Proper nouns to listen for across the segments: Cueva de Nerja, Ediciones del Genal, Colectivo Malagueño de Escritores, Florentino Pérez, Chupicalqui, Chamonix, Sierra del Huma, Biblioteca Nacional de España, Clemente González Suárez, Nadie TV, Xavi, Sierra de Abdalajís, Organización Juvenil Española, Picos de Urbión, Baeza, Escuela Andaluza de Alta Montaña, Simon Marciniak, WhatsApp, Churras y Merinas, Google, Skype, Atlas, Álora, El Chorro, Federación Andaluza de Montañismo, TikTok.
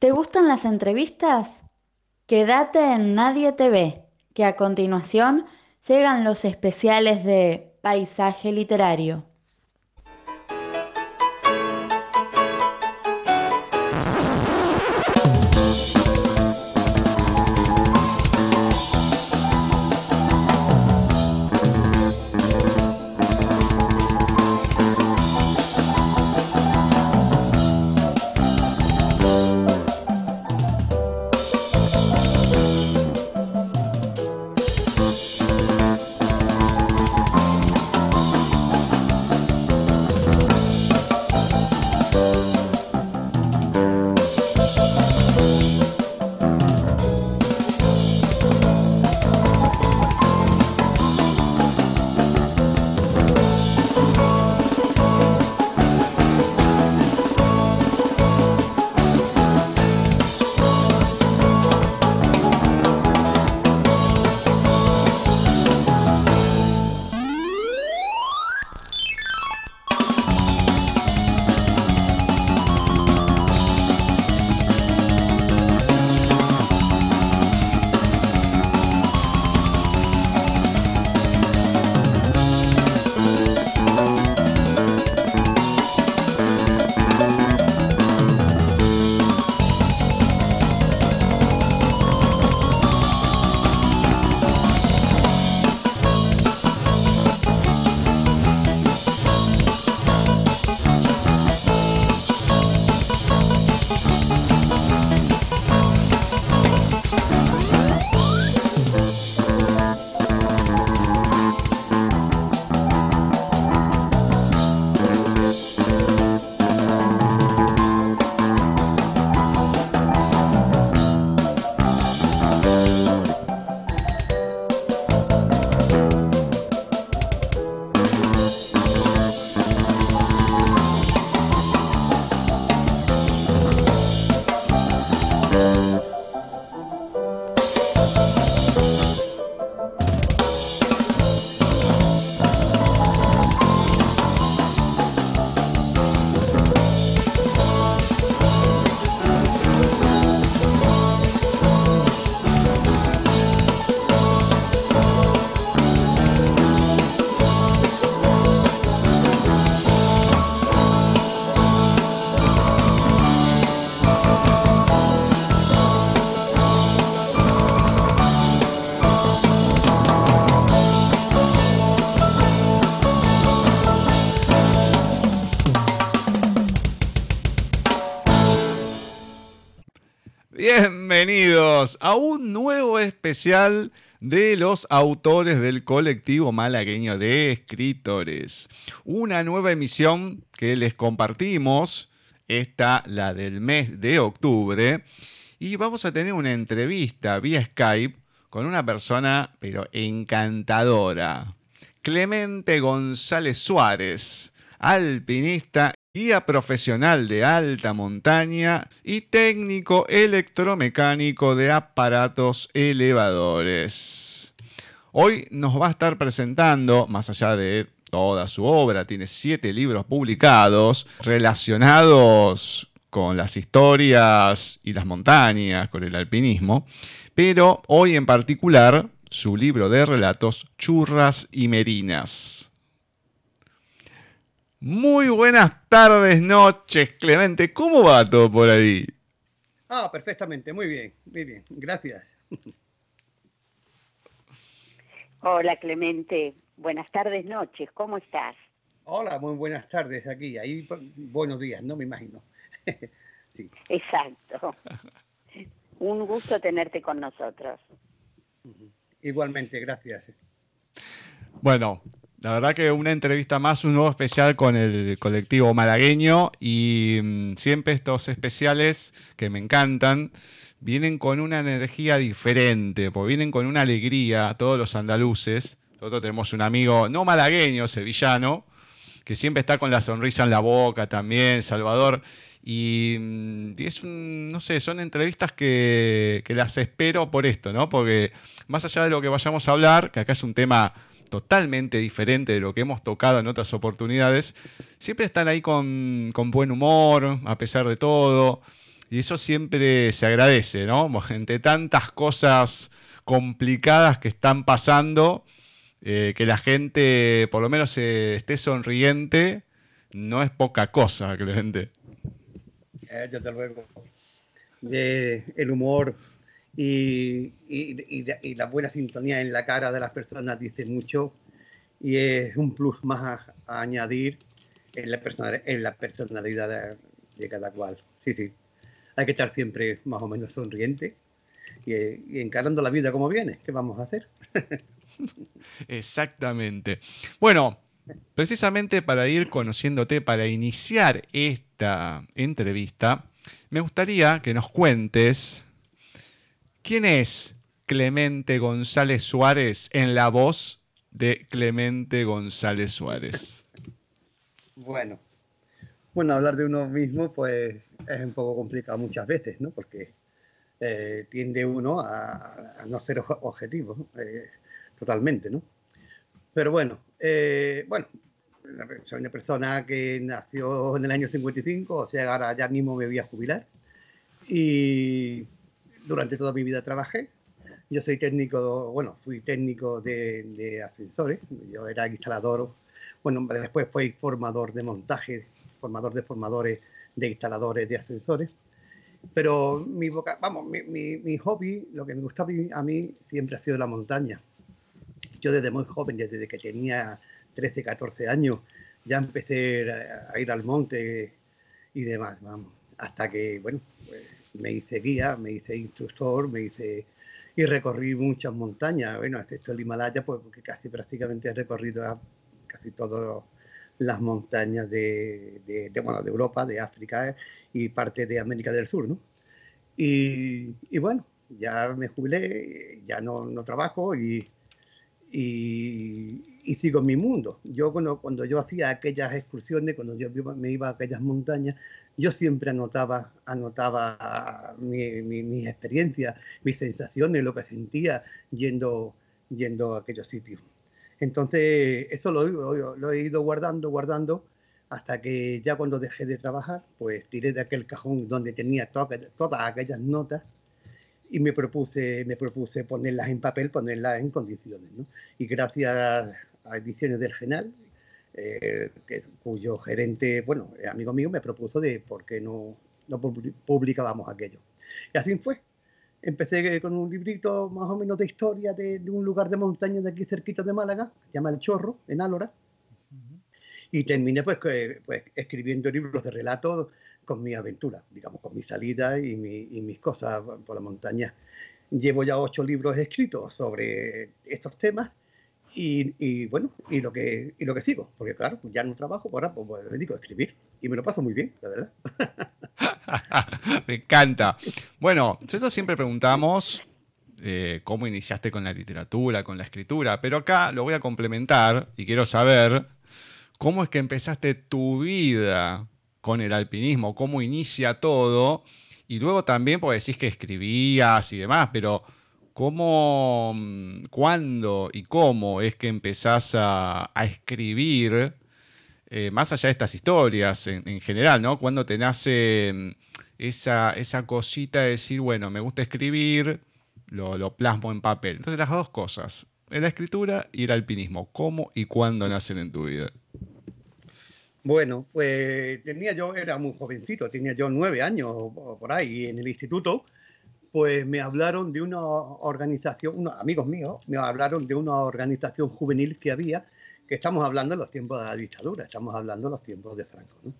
¿Te gustan las entrevistas? Quédate en Nadie TV, que a continuación llegan los especiales de Paisaje Literario. Bienvenidos a un nuevo especial de los autores del Colectivo Malagueño de Escritores. Una nueva emisión que les compartimos, esta la del mes de octubre, y vamos a tener una entrevista vía Skype con una persona, pero encantadora, Clemente González Suárez, alpinista, guía profesional de alta montaña y técnico electromecánico de aparatos elevadores. Hoy nos va a estar presentando, más allá de toda su obra, tiene 7 libros publicados relacionados con las historias y las montañas, con el alpinismo, pero hoy en particular su libro de relatos Churras y Merinas. Muy buenas tardes, noches, Clemente. ¿Cómo va todo por ahí? Perfectamente. Muy bien. Gracias. Hola, Clemente. Buenas tardes, noches. ¿Cómo estás? Hola, muy buenas tardes aquí. Ahí, buenos días, ¿no? Me imagino. Sí. Exacto. Un gusto tenerte con nosotros. Igualmente, gracias. Bueno, la verdad que una entrevista más, un nuevo especial con el Colectivo Malagueño, y siempre estos especiales que me encantan vienen con una energía diferente, porque vienen con una alegría a todos los andaluces. Nosotros tenemos un amigo no malagueño, sevillano, que siempre está con la sonrisa en la boca también, Salvador, y es un, no sé, son entrevistas que las espero por esto, ¿no? Porque más allá de lo que vayamos a hablar, que acá es un tema totalmente diferente de lo que hemos tocado en otras oportunidades, siempre están ahí con buen humor, a pesar de todo. Y eso siempre se agradece, ¿no? Entre tantas cosas complicadas que están pasando, que la gente por lo menos esté sonriente, no es poca cosa, Clemente. Desde luego. El humor y la buena sintonía en la cara de las personas dice mucho, y es un plus más a añadir en la personalidad de cada cual. Sí, sí. Hay que estar siempre más o menos sonriente y encarando la vida como viene. ¿Qué vamos a hacer? Exactamente. Bueno, precisamente para ir conociéndote, para iniciar esta entrevista, me gustaría que nos cuentes quién es Clemente González Suárez en la voz de Clemente González Suárez. Bueno, hablar de uno mismo pues es un poco complicado muchas veces, ¿no? Porque tiende uno a no ser objetivo, ¿no? Totalmente, ¿no? Pero bueno, soy una persona que nació en el año 55, o sea, ahora ya mismo me voy a jubilar, y durante toda mi vida trabajé. Yo soy técnico, fui técnico de ascensores, yo era instalador, después fui formador de montaje, formador de formadores, de instaladores de ascensores, pero mi hobby, lo que me gustaba a mí, siempre ha sido la montaña. Yo desde muy joven, desde que tenía 13, 14 años, ya empecé a ir al monte y demás, vamos, hasta que, pues, me hice guía, me hice instructor, y recorrí muchas montañas, excepto el Himalaya, pues porque prácticamente he recorrido casi todas las montañas de Europa, de África y parte de América del Sur, ¿no? Y bueno, ya me jubilé, ya no trabajo y sigo en mi mundo. Yo cuando yo hacía aquellas excursiones, cuando yo me iba a aquellas montañas, yo siempre anotaba mis experiencias, mis sensaciones, lo que sentía yendo a aquellos sitios. Entonces, eso lo he ido guardando, hasta que ya cuando dejé de trabajar, pues tiré de aquel cajón donde tenía todas aquellas notas, y me propuse ponerlas en papel, ponerlas en condiciones, ¿no? Y gracias a Ediciones del Genal, cuyo gerente, amigo mío, me propuso de por qué no publicábamos aquello. Y así fue. Empecé con un librito más o menos de historia de un lugar de montaña de aquí cerquita de Málaga, que se llama El Chorro, en Álora. Y terminé pues escribiendo libros de relatos con mi aventura, digamos, con mis salidas y mis cosas por la montaña. Llevo ya 8 libros escritos sobre estos temas y lo que sigo, porque claro, ya no trabajo, ahora pues me dedico a escribir y me lo paso muy bien, la verdad. Me encanta. Bueno, nosotros siempre preguntamos cómo iniciaste con la literatura, con la escritura, pero acá lo voy a complementar y quiero saber cómo es que empezaste tu vida con el alpinismo, cómo inicia todo, y luego también porque decís que escribías y demás, pero ¿cómo, cuándo y cómo es que empezás a escribir, más allá de estas historias en general, ¿no? ¿Cuándo te nace esa cosita de decir, me gusta escribir, lo plasmo en papel? Entonces, las dos cosas, la escritura y el alpinismo, ¿cómo y cuándo nacen en tu vida? Bueno, pues era muy jovencito, tenía yo 9 años o por ahí, y en el instituto, pues me hablaron de una organización, unos amigos míos me hablaron de una organización juvenil que había, que estamos hablando en los tiempos de la dictadura, estamos hablando en los tiempos de Franco, ¿no?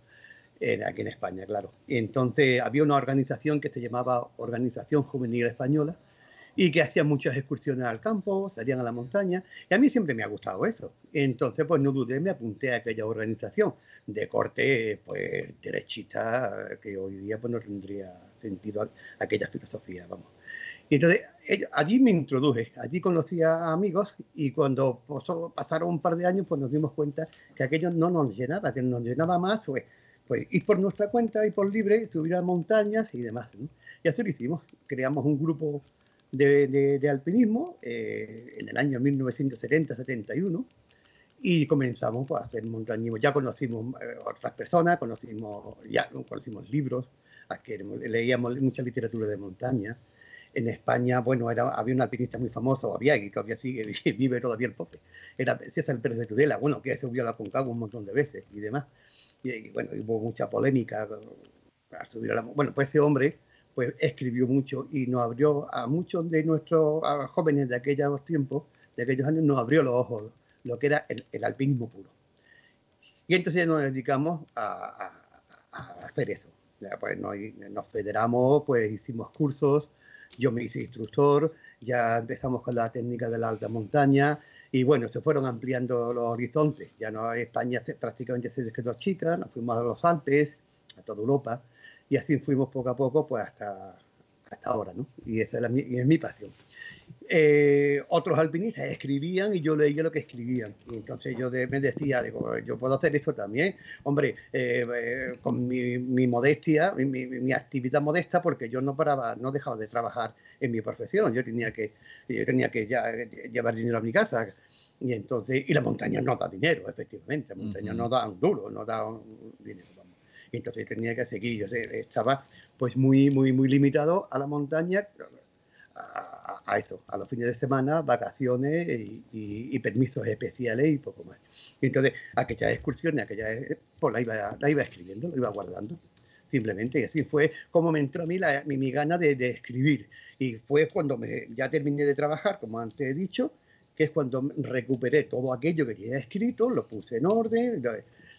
Aquí en España, claro. Y entonces había una organización que se llamaba Organización Juvenil Española y que hacía muchas excursiones al campo, salían a la montaña, y a mí siempre me ha gustado eso. Entonces, pues no dudé, me apunté a aquella organización de corte, pues, derechista, que hoy día, pues, no tendría sentido aquella filosofía, vamos. Y entonces, allí me introduje, allí conocí a amigos, y cuando pasaron un par de años, pues nos dimos cuenta que aquello no nos llenaba, que nos llenaba más, pues ir por nuestra cuenta, ir por libre, subir a montañas y demás, ¿no? Y así lo hicimos, creamos un grupo de alpinismo en el año 1970-71, y comenzamos, pues, a hacer montañismo. Ya conocimos otras personas, conocimos libros, las que leíamos mucha literatura de montaña. En España, bueno, había un alpinista muy famoso, había, y todavía sigue, vive todavía el pobre, era el Pérez de Tudela, bueno, que subió a la Aconcagua un montón de veces y demás. Y bueno, hubo mucha polémica para subir a la... Bueno, pues ese hombre pues escribió mucho y nos abrió a muchos de nuestros jóvenes de aquellos tiempos, de aquellos años, nos abrió los ojos lo que era el alpinismo puro. Y entonces nos dedicamos a hacer eso. Ya, pues nos federamos, pues hicimos cursos, yo me hice instructor, ya empezamos con la técnica de la alta montaña y bueno, se fueron ampliando los horizontes. Ya no, España prácticamente se quedó chica, nos fuimos a los Alpes, a toda Europa y así fuimos poco a poco pues hasta ahora, ¿no? Y esa es mi pasión. Otros alpinistas escribían y yo leía lo que escribían. Y entonces yo me decía, digo, yo puedo hacer esto también. Hombre, con mi modestia, mi actividad modesta, porque yo no dejaba de trabajar en mi profesión. Yo tenía que ya llevar dinero a mi casa. Y entonces, y la montaña no da dinero, efectivamente. La montaña no da un duro, no da un dinero. Vamos. Y entonces tenía que seguir. Yo estaba pues muy, muy, muy limitado a la montaña. A eso, a los fines de semana, vacaciones y permisos especiales y poco más. Y entonces, aquellas excursiones, pues la iba escribiendo, la iba guardando, simplemente. Y así fue como me entró a mí mi gana de escribir. Y fue cuando ya terminé de trabajar, como antes he dicho, que es cuando recuperé todo aquello que ya he escrito, lo puse en orden,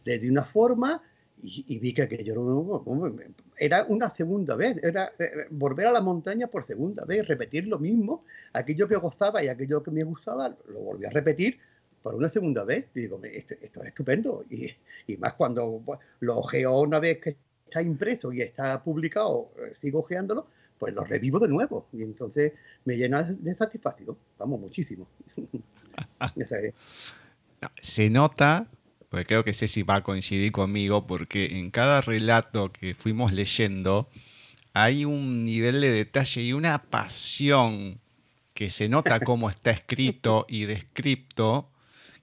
le di una forma y vi que aquello era una segunda vez, era volver a la montaña por segunda vez, repetir lo mismo, aquello que gozaba y aquello que me gustaba, lo volví a repetir por una segunda vez. Y digo, esto es estupendo, y más cuando lo ojeo una vez que está impreso y está publicado, sigo ojeándolo, pues lo revivo de nuevo, y entonces me llena de satisfacción, vamos, muchísimo. Se nota... Pues creo que Ceci va a coincidir conmigo, porque en cada relato que fuimos leyendo hay un nivel de detalle y una pasión que se nota cómo está escrito y descrito,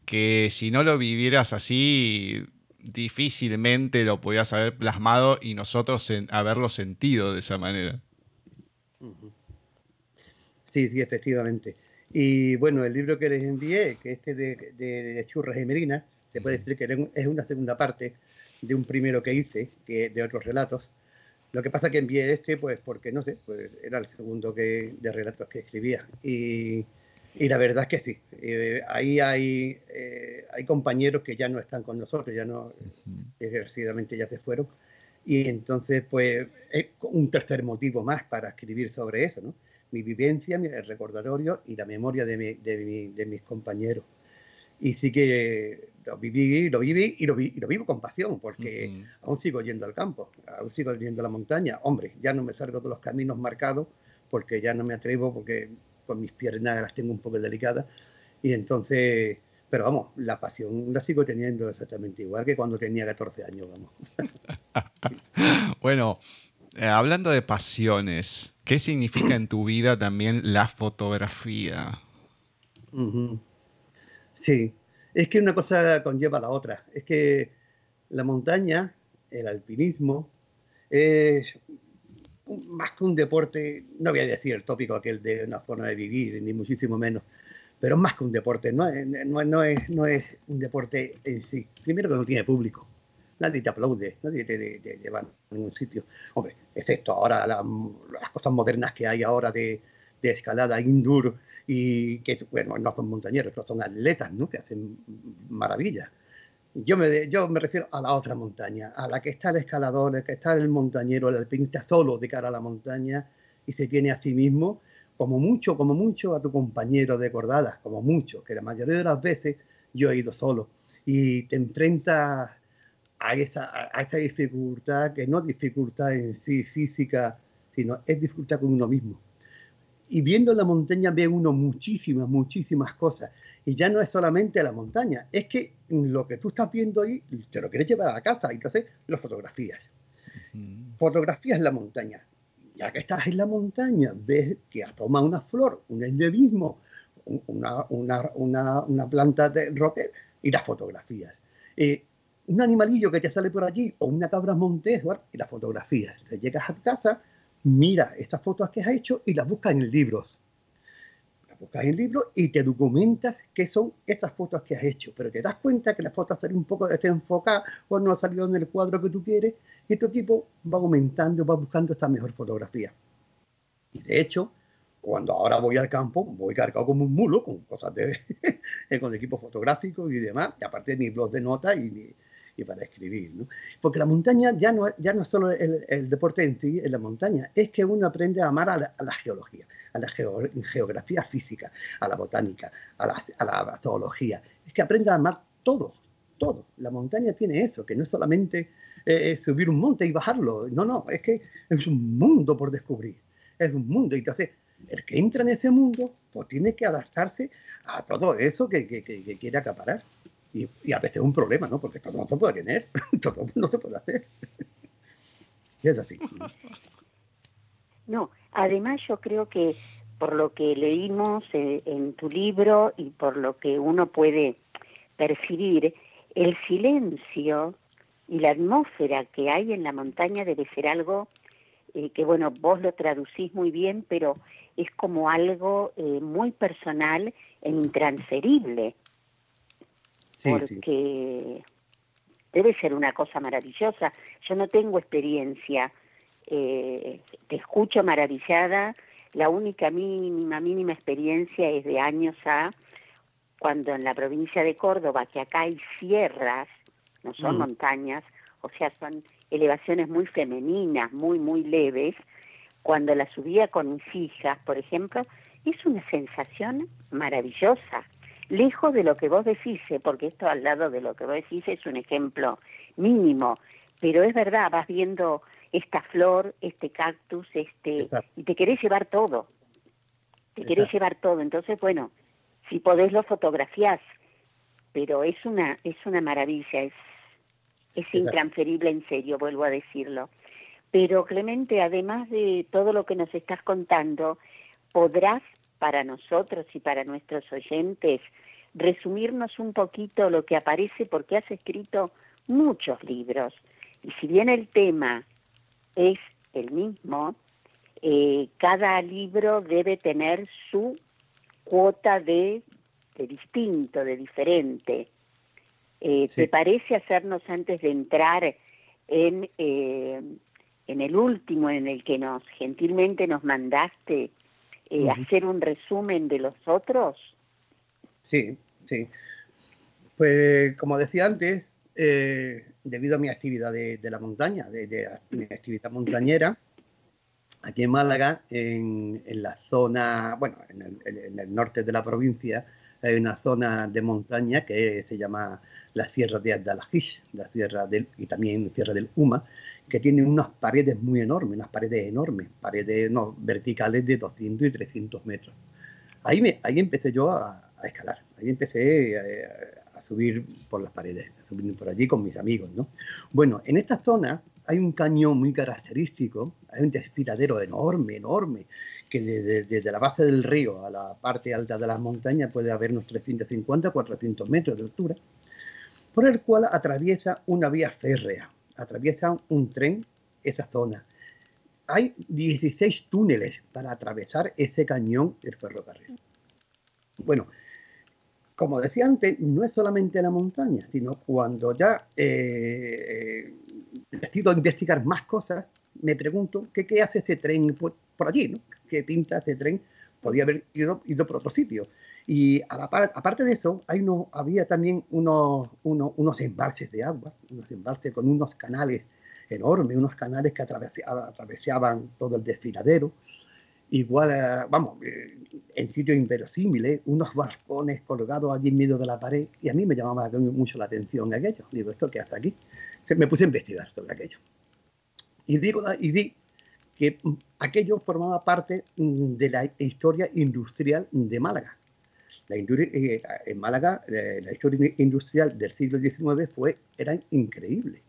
que si no lo vivieras así difícilmente lo podías haber plasmado y nosotros haberlo sentido de esa manera. Sí, efectivamente. Y bueno, el libro que les envié, que de Churras y Merinas, se puede decir que es una segunda parte de un primero que hice, de otros relatos. Lo que pasa es que envié pues porque, no sé, pues era el segundo de relatos que escribía. Y la verdad es que sí. Ahí hay compañeros que ya no están con nosotros, ya no, desgraciadamente ya se fueron. Y entonces, pues, es un tercer motivo más para escribir sobre eso, ¿no? Mi vivencia, el recordatorio y la memoria de mis compañeros. Y sí que lo vivo con pasión, porque aún sigo yendo al campo, aún sigo yendo a la montaña. Hombre, ya no me salgo de los caminos marcados, porque ya no me atrevo, porque con mis piernas las tengo un poco delicadas. Y entonces, pero vamos, la pasión la sigo teniendo exactamente igual que cuando tenía 14 años, vamos. Bueno, hablando de pasiones, ¿qué significa en tu vida también la fotografía? Sí, es que una cosa conlleva a la otra. Es que la montaña, el alpinismo, es más que un deporte, no voy a decir el tópico aquel de una forma de vivir, ni muchísimo menos, pero más que un deporte, no es un deporte en sí. Primero que no tiene público, nadie te aplaude, nadie te lleva a ningún sitio. Hombre, excepto ahora las cosas modernas que hay ahora de escalada, indoor, y que, bueno, no son montañeros, estos son atletas, ¿no?, que hacen maravillas. Yo me refiero a la otra montaña, a la que está el escalador, el que está el montañero, el alpinista solo de cara a la montaña y se tiene a sí mismo, como mucho a tu compañero de cordadas, como mucho, que la mayoría de las veces yo he ido solo. Y te enfrentas a esta dificultad, que no es dificultad en sí física, sino es dificultad con uno mismo. Y viendo la montaña ve uno muchísimas cosas. Y ya no es solamente la montaña, es que lo que tú estás viendo ahí te lo quieres llevar a la casa. Entonces lo fotografías. Fotografías la montaña. Ya que estás en la montaña, ves que asoma una flor, un endemismo, una planta de roque, y las fotografías. un animalillo que te sale por allí o una cabra montés, ¿vale? Y las fotografías. Te llegas a tu casa, mira estas fotos que has hecho y las buscas en libros. Las buscas en libros y te documentas qué son estas fotos que has hecho. Pero te das cuenta que las fotos salen un poco desenfocadas o no han salido en el cuadro que tú quieres y tu equipo va aumentando, va buscando esta mejor fotografía. Y de hecho, cuando ahora voy al campo, voy cargado como un mulo con cosas de con equipos fotográficos y demás, y aparte de mi blog de notas y para escribir, ¿no? Porque la montaña ya no es solo el deporte en sí, en la montaña, es que uno aprende a amar a la geología, a la geografía física, a la botánica, a la zoología. Es que aprende a amar todo, todo. La montaña tiene eso, que no es solamente subir un monte y bajarlo. No, es que es un mundo por descubrir. Es un mundo, y entonces el que entra en ese mundo pues tiene que adaptarse a todo eso que quiere acaparar. Y a veces es un problema, ¿no? Porque todo no se puede tener, todo no se puede hacer. Y es así. No, además yo creo que por lo que leímos en tu libro y por lo que uno puede percibir, el silencio y la atmósfera que hay en la montaña debe ser algo que, bueno, vos lo traducís muy bien, pero es como algo muy personal e intransferible. Porque debe ser una cosa maravillosa. Yo no tengo experiencia, te escucho maravillada. La única mínima experiencia es de años a cuando en la provincia de Córdoba, que acá hay sierras, no son montañas, o sea, son elevaciones muy femeninas, muy, muy leves. Cuando la subía con mis hijas, por ejemplo, es una sensación maravillosa. Lejos de lo que vos decís, porque esto al lado de lo que vos decís es un ejemplo mínimo, pero es verdad, vas viendo esta flor, este cactus, Exacto. y te querés llevar todo, entonces bueno, si podés lo fotografiás, pero es una maravilla, es intransferible, en serio, vuelvo a decirlo. Pero Clemente, además de todo lo que nos estás contando, podrás para nosotros y para nuestros oyentes, resumirnos un poquito lo que aparece, porque has escrito muchos libros. Y si bien el tema es el mismo, cada libro debe tener su cuota de distinto, de diferente. ¿Te parece hacernos, antes de entrar en el último, en el que nos gentilmente nos mandaste, hacer un resumen de los otros? Sí. Pues como decía antes, debido a mi actividad de la montaña, de mi actividad montañera, aquí en Málaga, en la zona, bueno, en el norte de la provincia, hay una zona de montaña que se llama la Sierra de Abdalajís, y también Sierra del Huma, que tiene unas paredes enormes, paredes verticales de 200 y 300 metros. Ahí empecé yo a escalar, ahí empecé a subir por las paredes, a subir por allí con mis amigos, ¿no? Bueno, en esta zona hay un cañón muy característico, hay un desfiladero enorme, que desde la base del río a la parte alta de las montañas puede haber unos 350, 400 metros de altura, por el cual atraviesa una vía férrea, atraviesa un tren esa zona. Hay 16 túneles para atravesar ese cañón del ferrocarril. Bueno, como decía antes, no es solamente la montaña, sino cuando ya decido investigar más cosas, me pregunto qué hace ese tren por allí, ¿no? ¿Qué pinta ese tren? Podía haber ido por otro sitio. Y aparte de eso, había también unos embalses de agua, unos embalses con unos canales enormes, unos canales que atravesaban todo el desfiladero. Igual, vamos, en sitios inverosímiles, unos balcones colgados allí en medio de la pared. Y a mí me llamaba mucho la atención aquello. Digo, esto que hasta aquí. Me puse a investigar sobre aquello. Y di que aquello formaba parte de la historia industrial de Málaga. En Málaga, la historia industrial del siglo XIX era increíble.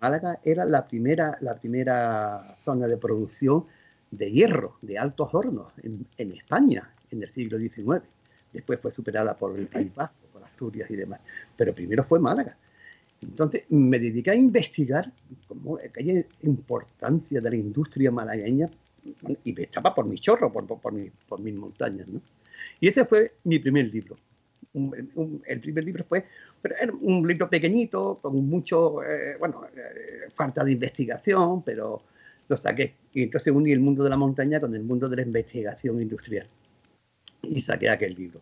Málaga era la primera zona de producción de hierro, de altos hornos, en España, en el siglo XIX. Después fue superada por el País Vasco, por Asturias y demás. Pero primero fue Málaga. Entonces me dediqué a investigar cómo aquella importancia de la industria malagueña y me estaba por mi chorro, por mis montañas, ¿no? Y ese fue mi primer libro. El primer libro fue era un libro pequeñito, con mucho, falta de investigación, pero lo saqué. Y entonces uní el mundo de la montaña con el mundo de la investigación industrial. Y saqué aquel libro.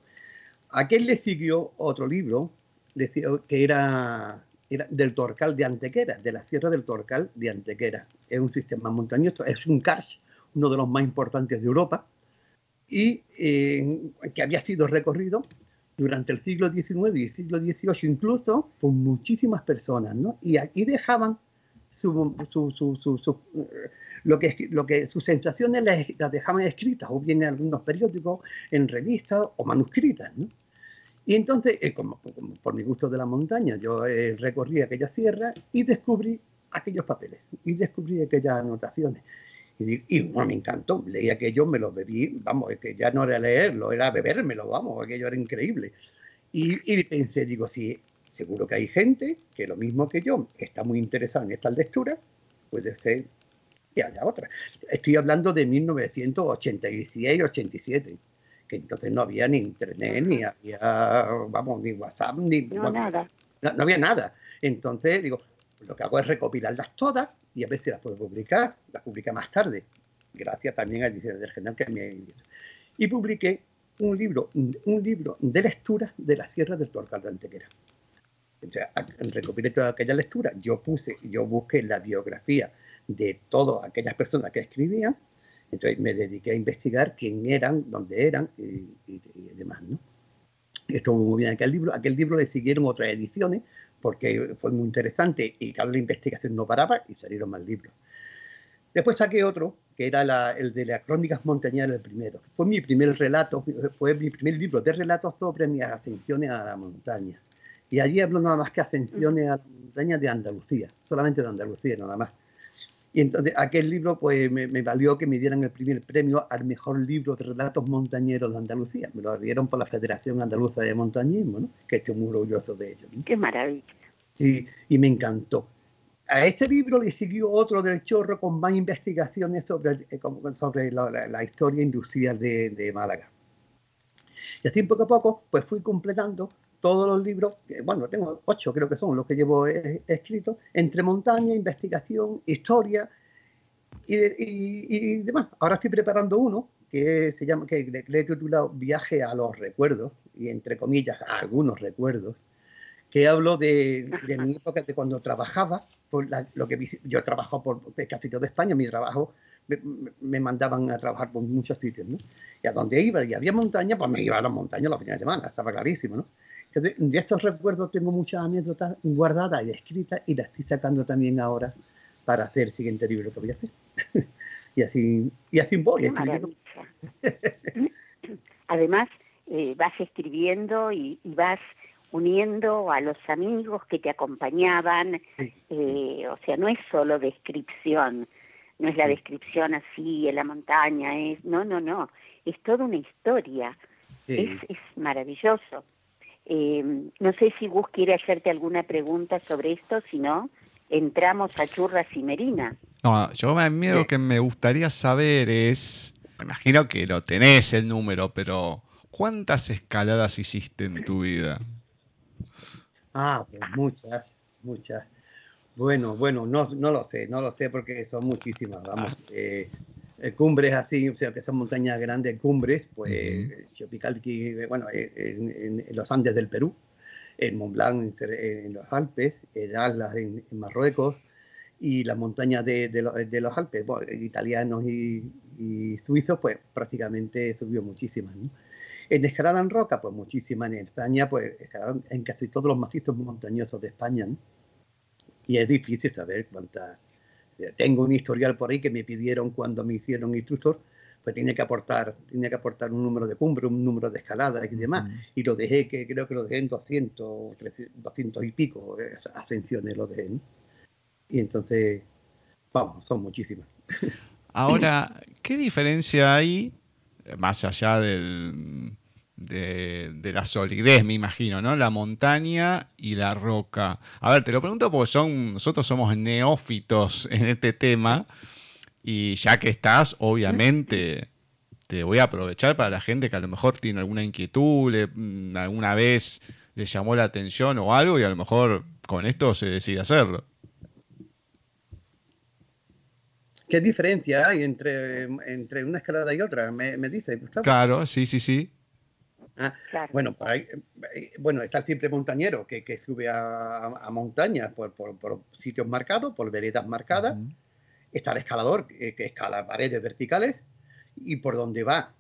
A aquel le siguió otro libro que era del Torcal de Antequera, de la Sierra del Torcal de Antequera. Es un sistema montañoso, es un karst, uno de los más importantes de Europa, y que había sido recorrido durante el siglo XIX y el siglo XVIII, incluso por muchísimas personas, ¿no? Y aquí dejaban sus sensaciones las dejaban escritas, o bien en algunos periódicos, en revistas o manuscritas, ¿no? Y entonces, como por mi gusto de la montaña, yo recorrí aquella sierra y descubrí aquellos papeles, y descubrí aquellas anotaciones. Y bueno, me encantó, leí aquello, me lo bebí, vamos, es que ya no era leerlo, era bebérmelo, vamos, aquello era increíble. Y pensé, digo, sí, seguro que hay gente que lo mismo que yo está muy interesada en estas lecturas, puede ser que haya otra. Estoy hablando de 1986, 87, que entonces no había ni internet, ni había, vamos, ni WhatsApp, ni... No, nada. No había nada. Entonces, digo, lo que hago es recopilarlas todas, y a veces las puedo publicar, las publiqué más tarde, gracias también a Ediciones del Genal que me ayudó. Y publiqué un libro de lecturas de la Sierra del Torcal de Antequera. O sea, recopilé toda aquella lectura, yo busqué la biografía de todas aquellas personas que escribían, entonces me dediqué a investigar quién eran, dónde eran y demás, ¿no? Estuvo muy bien aquel libro le siguieron otras ediciones, porque fue muy interesante y claro, la investigación no paraba y salieron más libros. Después saqué otro, que era el de las Crónicas Montañeras, el primero. Fue mi primer relato, fue mi primer libro de relatos sobre mis ascensiones a la montaña. Y allí hablo nada más que ascensiones a la montaña de Andalucía, solamente de Andalucía nada más. Y entonces aquel libro pues me valió que me dieran el primer premio al mejor libro de relatos montañeros de Andalucía. Me lo dieron por la Federación Andaluza de Montañismo, ¿no? Que estoy muy orgulloso de ello, ¿no? ¡Qué maravilla! Sí, y me encantó. A este libro le siguió otro del Chorro con más investigaciones sobre la historia industrial de Málaga. Y así poco a poco pues fui completando todos los libros, tengo 8 creo que son los que llevo escritos, entre montaña, investigación, historia y demás. Ahora estoy preparando uno que le he titulado Viaje a los recuerdos, y entre comillas, a algunos recuerdos, que hablo de mi época, de cuando trabajaba, yo trabajo por casi toda España, mi trabajo, me mandaban a trabajar por muchos sitios, ¿no? Y a donde iba, y había montaña, pues me iba a las montañas los fines de semana, estaba clarísimo, ¿no? Entonces, de estos recuerdos tengo muchas anécdotas guardadas y escritas, y las estoy sacando también ahora para hacer el siguiente libro que voy a hacer. y así voy. Además, vas escribiendo y vas uniendo a los amigos que te acompañaban. Sí. O sea, no es solo descripción, no es la sí. descripción así en la montaña, no, es toda una historia. Sí. Es maravilloso. No sé si Gus quiere hacerte alguna pregunta sobre esto, si no, entramos a Churras y Merinas. No, yo lo que me gustaría saber es, me imagino que lo tenés el número, pero ¿cuántas escaladas hiciste en tu vida? Ah, pues muchas. Bueno, no lo sé porque son muchísimas, vamos. Cumbres así, o sea, que son montañas grandes, cumbres, pues Chupicalqui, en los Andes del Perú, el Mont Blanc en los Alpes, el Atlas en Marruecos, y las montañas de los Alpes, italianos y suizos, pues prácticamente subió muchísimas, ¿no? En escalada en roca, pues muchísimas. En España, pues en casi todos los macizos montañosos de España, ¿no? Y es difícil saber cuántas. Tengo un historial por ahí que me pidieron cuando me hicieron instructor, pues tenía que aportar un número de cumbre, un número de escaladas y demás. Uh-huh. Y lo dejé, que creo que lo dejé en 200, 300, 200 y pico ascensiones lo dejé, ¿no? Y entonces, vamos, son muchísimas. Ahora, ¿qué diferencia hay, más allá de la solidez, me imagino, ¿no? La montaña y la roca. A ver, te lo pregunto porque nosotros somos neófitos en este tema y ya que estás, obviamente, te voy a aprovechar para la gente que a lo mejor tiene alguna inquietud, alguna vez le llamó la atención o algo y a lo mejor con esto se decide hacerlo. ¿Qué diferencia hay entre una escalada y otra? ¿Me dice, Gustavo? Claro, sí. Ah, claro. Bueno, pues está el simple montañero que sube a montañas por sitios marcados, por veredas marcadas. Uh-huh. Está el escalador que escala paredes verticales y por donde va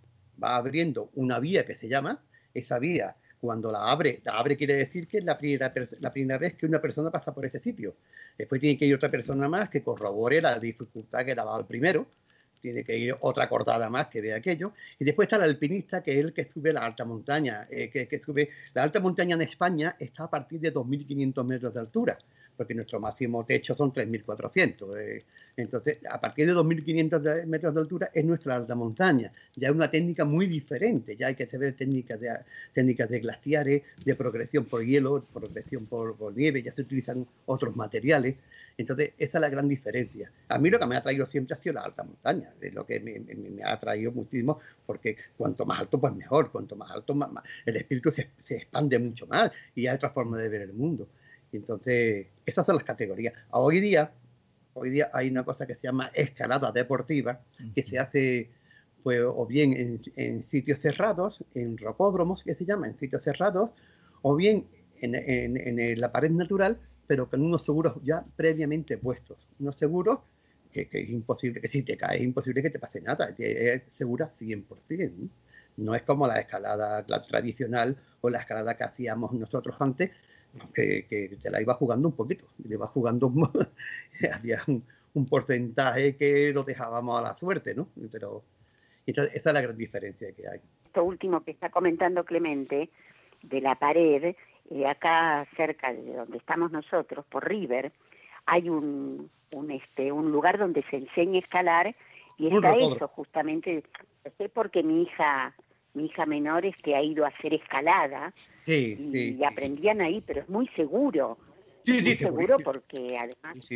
abriendo una vía que se llama. Esa vía, cuando la abre quiere decir que es la primera vez que una persona pasa por ese sitio. Después tiene que ir otra persona más que corrobore la dificultad que le ha dado el primero. Tiene que ir otra cordada más que vea aquello. Y después está el alpinista, que es el que sube la alta montaña. La alta montaña en España está a partir de 2.500 metros de altura, porque nuestro máximo techo son 3.400. Entonces, a partir de 2.500 metros de altura es nuestra alta montaña. Ya es una técnica muy diferente. Ya hay que saber técnicas de glaciares, de progresión por hielo, progresión por nieve. Ya se utilizan otros materiales. Entonces, esa es la gran diferencia. A mí lo que me ha traído siempre ha sido la alta montaña, es lo que me ha traído muchísimo, porque cuanto más alto, pues mejor, cuanto más alto, más el espíritu se expande mucho más y hay otra forma de ver el mundo. Entonces, esas son las categorías. Hoy día hay una cosa que se llama escalada deportiva, que se hace pues, o bien en sitios cerrados, en rocódromos, que se llama, en sitios cerrados, o bien en la pared natural, pero con unos seguros ya previamente puestos. Unos seguros que es imposible, que si te caes es imposible que te pase nada, es segura 100%. No es como la escalada tradicional o la escalada que hacíamos nosotros antes, que te la iba jugando un poquito, había un porcentaje que lo dejábamos a la suerte, ¿no? Pero entonces, esa es la gran diferencia que hay. Esto último que está comentando Clemente, de la pared, acá cerca de donde estamos nosotros, por River, hay un lugar donde se enseña a escalar y está eso justamente. Lo sé porque mi hija menor ha ido a hacer escalada y aprendían ahí, pero es muy seguro. Sí, muy seguro. Porque además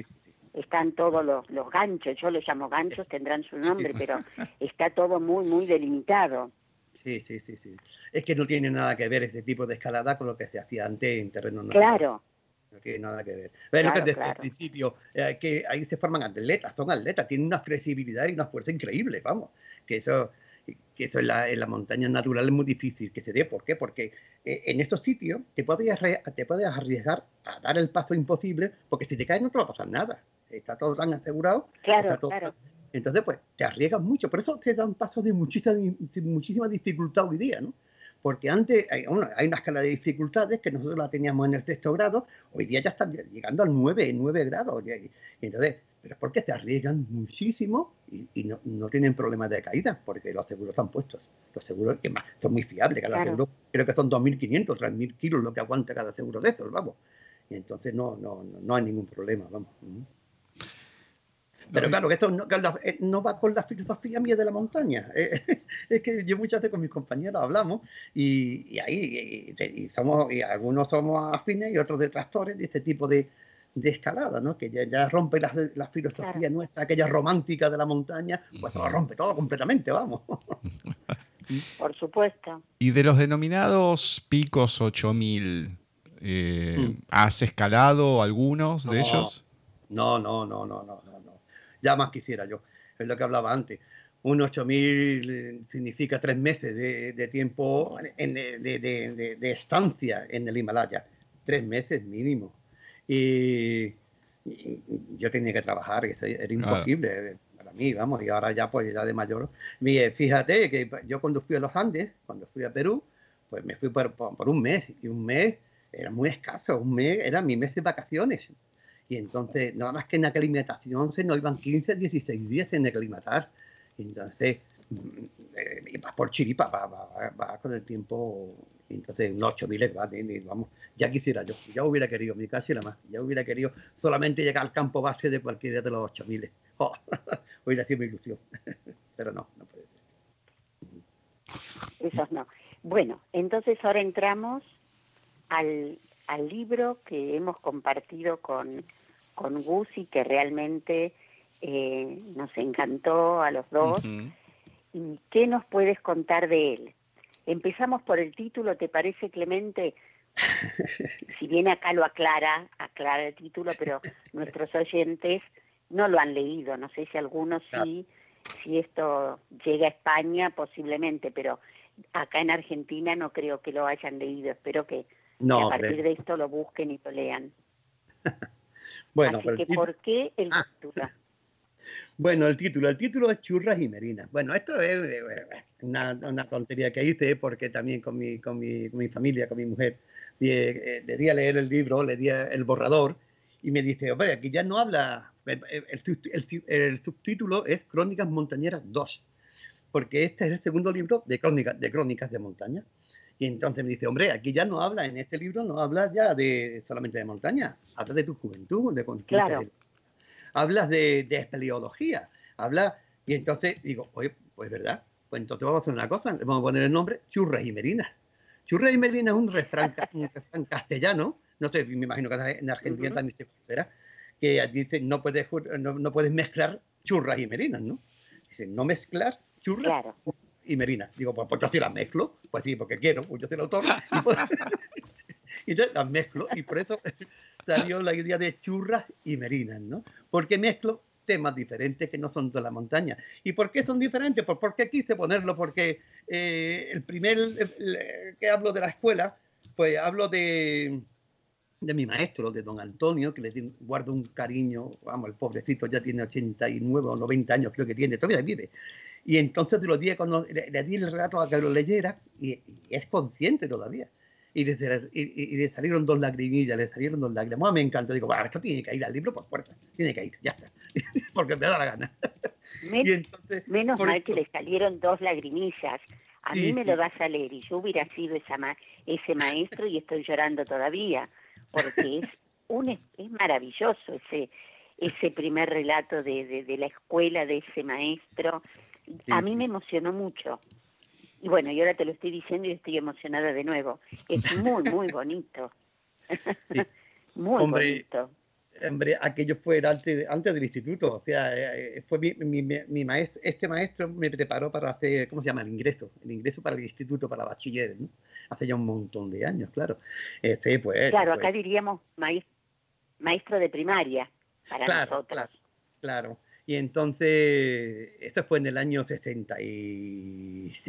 están todos los ganchos, yo los llamo ganchos, tendrán su nombre, pero está todo muy, muy delimitado. Sí. Es que no tiene nada que ver este tipo de escalada con lo que se hacía antes en terreno natural. Claro. No tiene nada que ver. Bueno, claro, desde el principio, que ahí se forman atletas, tienen una flexibilidad y una fuerza increíble, vamos. Que eso en la montaña natural es muy difícil que se dé. ¿Por qué? Porque en estos sitios te puedes arriesgar a dar el paso imposible, porque si te caes no te va a pasar nada. Está todo tan asegurado. Claro. Entonces, pues, te arriesgas mucho. Por eso te dan pasos de muchísima dificultad hoy día, ¿no? Porque antes, hay una escala de dificultades que nosotros la teníamos en el sexto grado. Hoy día ya están llegando al 9 grados. Y entonces, pero es porque te arriesgan muchísimo y no tienen problemas de caída, porque los seguros están puestos. Los seguros, que más, son muy fiables. Cada seguro, creo que son 2.500, 3.000 kilos lo que aguanta cada seguro de estos, vamos. Y entonces no hay ningún problema, vamos. Pero claro, que esto no va con la filosofía mía de la montaña. Es que yo muchas veces con mis compañeros hablamos y algunos somos afines y otros detractores de este tipo de escalada, ¿no? Que ya rompe la filosofía nuestra, aquella romántica de la montaña, pues lo rompe todo completamente, vamos. Por supuesto. Y de los denominados picos 8000, ¿has escalado algunos de ellos? No. Ya más quisiera yo, es lo que hablaba antes. Un 8.000 significa 3 meses de tiempo de estancia en el Himalaya. 3 meses mínimo. Y yo tenía que trabajar, eso era imposible para mí, vamos. Y ahora ya, pues ya de mayor. Mire, fíjate que yo cuando fui a los Andes, cuando fui a Perú, pues me fui por un mes. Y un mes era muy escaso, un mes era mi mes de vacaciones. Y entonces, nada más que en aclimatación se nos iban 15, 16 días en aclimatar. Entonces, vas por chiripa, vas con el tiempo. Entonces, unos 8.000, vamos, ya quisiera yo. Ya hubiera querido, mi casi la más. Ya hubiera querido solamente llegar al campo base de cualquiera de los 8.000. Oh, hubiera sido mi ilusión. Pero no puede ser. Eso no. Bueno, entonces ahora entramos al libro que hemos compartido con Gus y que realmente nos encantó a los dos. Uh-huh. ¿Y qué nos puedes contar de él? Empezamos por el título, ¿te parece, Clemente? Si bien acá lo aclara el título, pero nuestros oyentes no lo han leído. No sé si algunos sí, si esto llega a España, posiblemente, pero acá en Argentina no creo que lo hayan leído. Espero que a partir de esto lo busquen y lo lean. Bueno, así que, ¿por qué el título? Bueno, el título es Churras y Merinas. Bueno, esto es una tontería que hice porque también con mi familia, con mi mujer, le di a leer el libro, le di el borrador y me dice, hombre, aquí ya no habla... El subtítulo es Crónicas Montañeras 2, porque este es el segundo libro de crónicas de montaña. Y entonces me dice, hombre, aquí ya no habla, en este libro no hablas ya solamente de montaña, hablas de tu juventud, de conquista. Claro. Hablas de espeleología, y entonces digo, oye, pues verdad, pues entonces vamos a hacer una cosa, le vamos a poner el nombre Churras y Merinas. Churras y Merinas es un refrán castellano, no sé, me imagino que en Argentina uh-huh. también se conocerá, que dice, no puedes mezclar churras y merinas, ¿no? Dice, no mezclar churras claro. y merinas. Digo, pues yo sí las mezclo, pues sí, porque quiero, pues yo soy el autor, y las mezclo, y por eso... salió la idea de churras y merinas, ¿no? Porque mezclo temas diferentes que no son de la montaña. ¿Y por qué son diferentes? Pues porque quise ponerlo, porque el primer que hablo de la escuela, pues hablo de mi maestro, de don Antonio, que le guardo un cariño, vamos, el pobrecito ya tiene 89 o 90 años, creo que tiene, todavía vive. Y entonces le di el relato a que lo leyera y es consciente todavía. Y le salieron dos lagrimillas, Oh, me encantó. Digo, esto tiene que ir al libro por puerta, tiene que ir, ya está, porque me da la gana. Menos mal que le salieron dos lagrimillas. A mí me lo vas a leer y yo hubiera sido ese maestro y estoy llorando todavía, porque es maravilloso ese primer relato de la escuela de ese maestro. A mí me emocionó mucho. Y bueno, y ahora te lo estoy diciendo y estoy emocionada de nuevo. Es muy, muy bonito. Sí. Muy bonito. Hombre, aquello fue antes del instituto. O sea, fue mi maestro. Este maestro me preparó para hacer, ¿cómo se llama? El ingreso para el instituto, para bachiller, ¿no? Hace ya un montón de años, claro. Acá diríamos maestro de primaria para nosotros. Claro. Y entonces, esto fue en el año 66,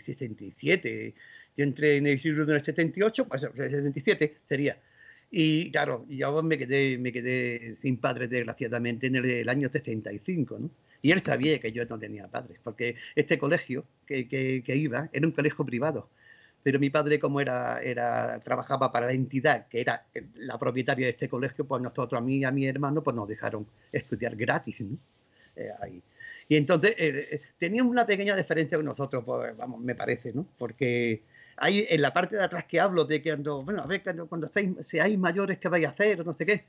67. Yo entré en el instituto en el 78, pues 67 sería. Y claro, yo me quedé sin padres, desgraciadamente, en el año 75, ¿no? Y él sabía que yo no tenía padres, porque este colegio que iba era un colegio privado. Pero mi padre, como trabajaba para la entidad, que era la propietaria de este colegio, pues nosotros, a mí y a mi hermano, pues nos dejaron estudiar gratis, ¿no? Ahí. Y entonces tenía una pequeña diferencia con nosotros, pues, vamos, me parece, ¿no? Porque ahí en la parte de atrás que hablo de que cuando seáis mayores, ¿qué vais a hacer? No sé qué.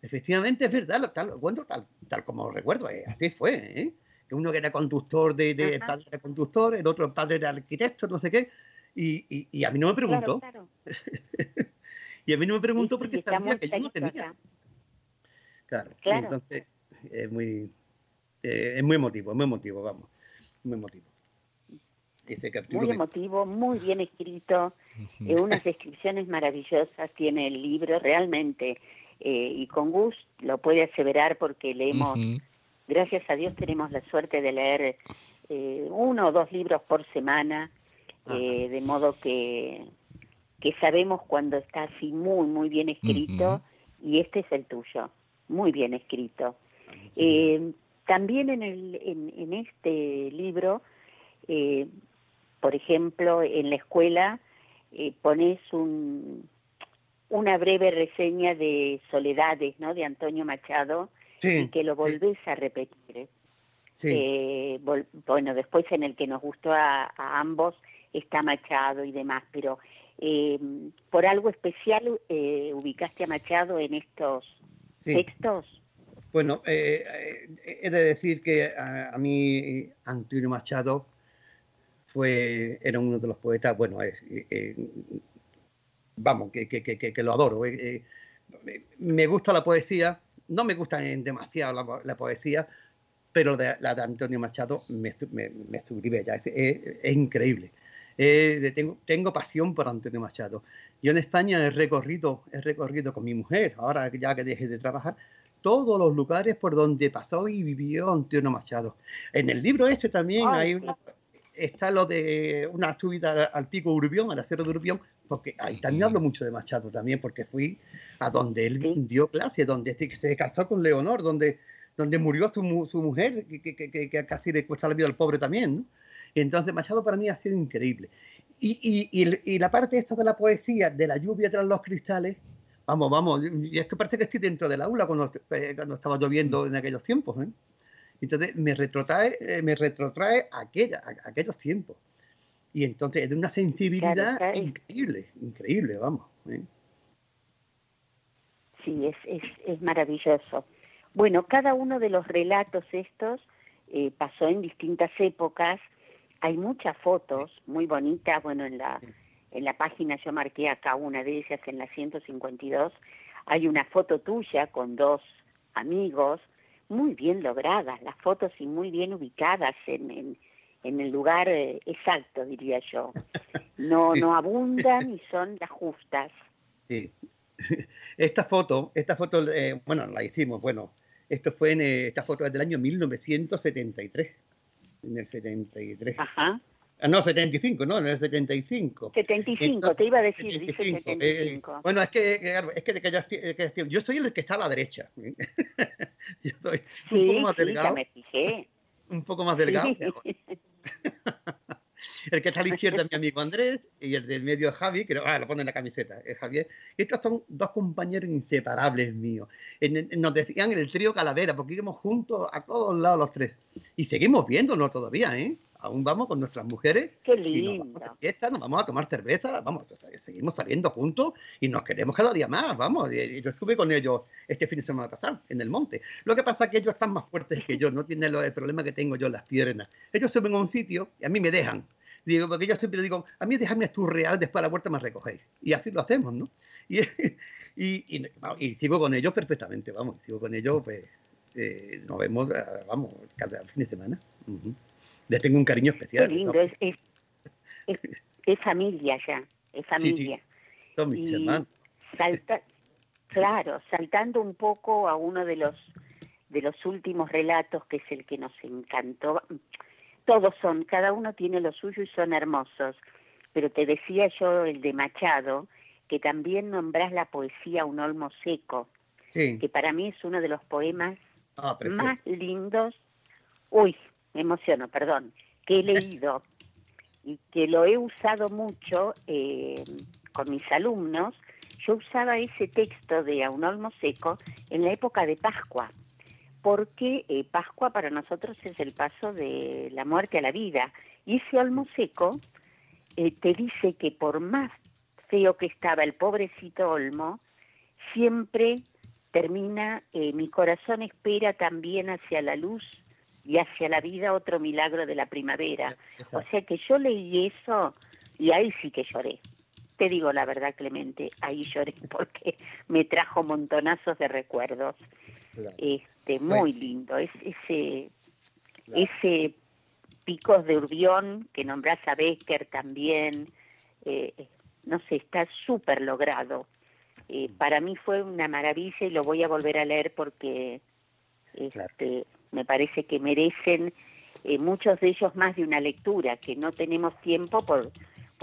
Efectivamente, es verdad, tal como recuerdo, así fue, Que uno que era conductor, el padre era conductor, el otro padre era arquitecto, no sé qué, y a mí no me preguntó. Claro. Y a mí no me preguntó porque sabía que yo no tenía. Acá. Claro. Entonces, es muy emotivo, vamos. Muy emotivo. Este capítulo emotivo, muy bien escrito, unas descripciones maravillosas tiene el libro, realmente. Y con Gus lo puede aseverar porque leemos, gracias a Dios tenemos la suerte de leer uno o dos libros por semana, de modo que sabemos cuando está así muy, muy bien escrito, y este es el tuyo, muy bien escrito. También en este libro, por ejemplo, en la escuela, pones una breve reseña de Soledades, ¿no?, de Antonio Machado, y que lo volvés a repetir. Sí. Bueno, después en el que nos gustó a ambos, está Machado y demás, pero por algo especial ubicaste a Machado en estos textos. Bueno, he de decir que a mí Antonio Machado era uno de los poetas, bueno, vamos, que lo adoro. Me gusta la poesía, no me gusta demasiado la poesía, pero la de Antonio Machado me subribella, es increíble. Tengo pasión por Antonio Machado. Yo en España he recorrido con mi mujer, ahora ya que dejé de trabajar, todos los lugares por donde pasó y vivió Antonio Machado. En el libro este también está lo de una subida al pico Urbión, a la Sierra de Urbión, porque ahí también hablo mucho de Machado también, porque fui a donde él dio clase, donde se casó con Leonor, donde murió su mujer, que casi le cuesta la vida al pobre también, ¿no? Y entonces Machado para mí ha sido increíble. Y la parte esta de la poesía, de la lluvia tras los cristales, vamos, y es que parece que estoy dentro del aula cuando estaba lloviendo en aquellos tiempos, ¿eh? Entonces me retrotrae aquellos tiempos. Y entonces es de una sensibilidad increíble, vamos, ¿eh? Sí, es maravilloso. Bueno, cada uno de los relatos estos pasó en distintas épocas. Hay muchas fotos muy bonitas. Bueno, en la página yo marqué acá una de ellas, en la 152. Hay una foto tuya con dos amigos, muy bien logradas las fotos y muy bien ubicadas en el lugar exacto, diría yo. No abundan y son las justas. Sí. Esta foto, bueno, la hicimos, bueno, esta foto es del año 1973, en el 73. Ajá. No, 75, no, en el 75. 75, entonces, te iba a decir, 75, dice 75. Bueno, es que yo soy el que está a la derecha. Yo soy un poco más delgado. Ya me fijé. Un poco más delgado. Sí. El que está a la izquierda es mi amigo Andrés, y el del medio es Javi, que lo pone en la camiseta, es Javier. Estos son dos compañeros inseparables míos. Nos decían el trío Calavera, porque íbamos juntos a todos lados los tres. Y seguimos viéndonos todavía, ¿eh? Aún vamos con nuestras mujeres. Qué lindo. Y nos vamos a fiesta, nos vamos a tomar cerveza, vamos, seguimos saliendo juntos y nos queremos cada día más, vamos. Y yo estuve con ellos este fin de semana pasado, en el monte. Lo que pasa es que ellos están más fuertes que yo, no tienen el problema que tengo yo en las piernas. Ellos suben a un sitio y a mí me dejan. Digo, porque yo siempre digo, a mí dejadme esturrear, después a la vuelta me recogéis. Y así lo hacemos, ¿no? Y sigo con ellos perfectamente, vamos, sigo con ellos, pues nos vemos, vamos, cada fin de semana. Uh-huh. Les tengo un cariño especial. Qué lindo, ¿no? Es familia ya, es familia. Sí, son mis hermanos. Saltando un poco a uno de los últimos relatos, que es el que nos encantó. Todos son, cada uno tiene lo suyo y son hermosos. Pero te decía yo el de Machado, que también nombrás la poesía Un olmo seco, sí, que para mí es uno de los poemas más lindos. Uy, me emociono, perdón, que he leído y que lo he usado mucho con mis alumnos. Yo usaba ese texto de A un olmo seco en la época de Pascua, porque Pascua para nosotros es el paso de la muerte a la vida. Y ese olmo seco te dice que por más feo que estaba el pobrecito olmo, siempre termina, mi corazón espera también hacia la luz y hacia la vida otro milagro de la primavera. Exacto. O sea que yo leí eso y ahí sí que lloré. Te digo la verdad, Clemente, ahí lloré porque me trajo montonazos de recuerdos. Claro. Muy lindo. Ese Picos de Urbión que nombras a Becker también, no sé, está súper logrado. Para mí fue una maravilla y lo voy a volver a leer porque... Claro. Me parece que merecen muchos de ellos más de una lectura, que no tenemos tiempo por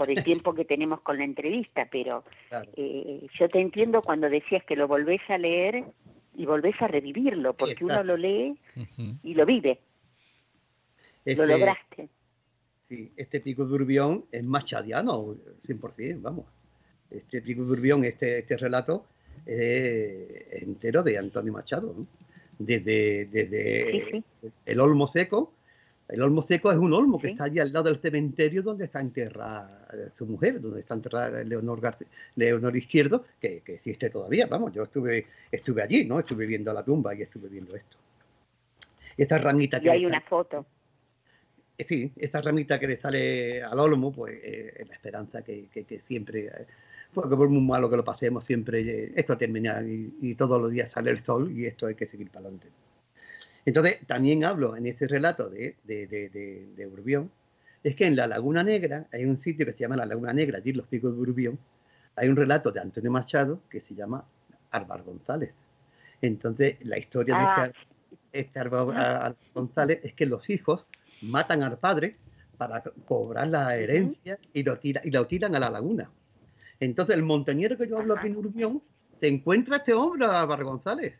el tiempo que tenemos con la entrevista, pero claro, yo te entiendo cuando decías que lo volvés a leer y volvés a revivirlo, porque sí, uno lo lee y lo vive. Lo lograste. Sí, este Pico de Urbión es machadiano, 100%, vamos. Este Pico de Urbión, este relato entero de Antonio Machado, ¿no? Desde el olmo seco. El olmo seco es un olmo que está allí al lado del cementerio donde está enterrada su mujer, donde está enterrada Leonor Izquierdo, que existe todavía. Vamos, yo estuve allí, ¿no? Estuve viendo la tumba y estuve viendo esto. Esta ramita. Y hay una foto. sí, esta ramita que le sale al olmo, pues es la esperanza que siempre, porque por muy malo que lo pasemos, siempre esto termina y todos los días sale el sol y esto hay que seguir para adelante. Entonces, también hablo en este relato de Urbión, es que en la Laguna Negra, hay un sitio que se llama la Laguna Negra, allí en los Picos de Urbión, hay un relato de Antonio Machado que se llama Álvar González. Entonces, la historia de este Álvar González es que los hijos matan al padre para cobrar la herencia y lo tiran a la laguna. Entonces, el montañero que yo hablo aquí en Urbión, se encuentra este hombre, Álvar González,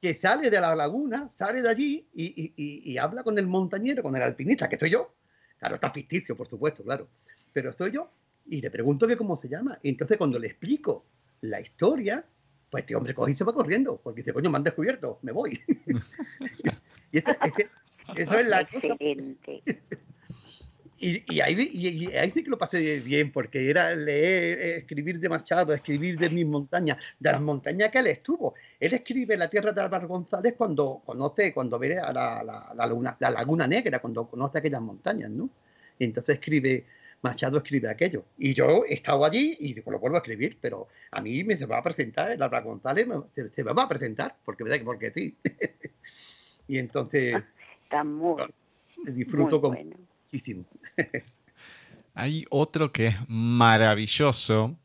que sale de la laguna, sale de allí y habla con el montañero, con el alpinista, que soy yo. Claro, está ficticio, por supuesto, claro. Pero soy yo y le pregunto que cómo se llama. Y entonces, cuando le explico la historia, pues este hombre coge y se va corriendo, porque dice, coño, me han descubierto, me voy. Y eso es la cosa. Y ahí sí que lo pasé bien, porque era leer, escribir de Machado, escribir de mis montañas, de las montañas que él estuvo. Él escribe La tierra de Álvar González cuando ve a la Laguna Negra, cuando conoce aquellas montañas, ¿no? Y entonces Machado escribe aquello. Y yo he estado allí y lo vuelvo a escribir, pero a mí me se va a presentar, el Álvar González se me va a presentar, porque sí. Y entonces... Está muy, disfruto muy bueno. Muchísimo. Hay otro que es maravilloso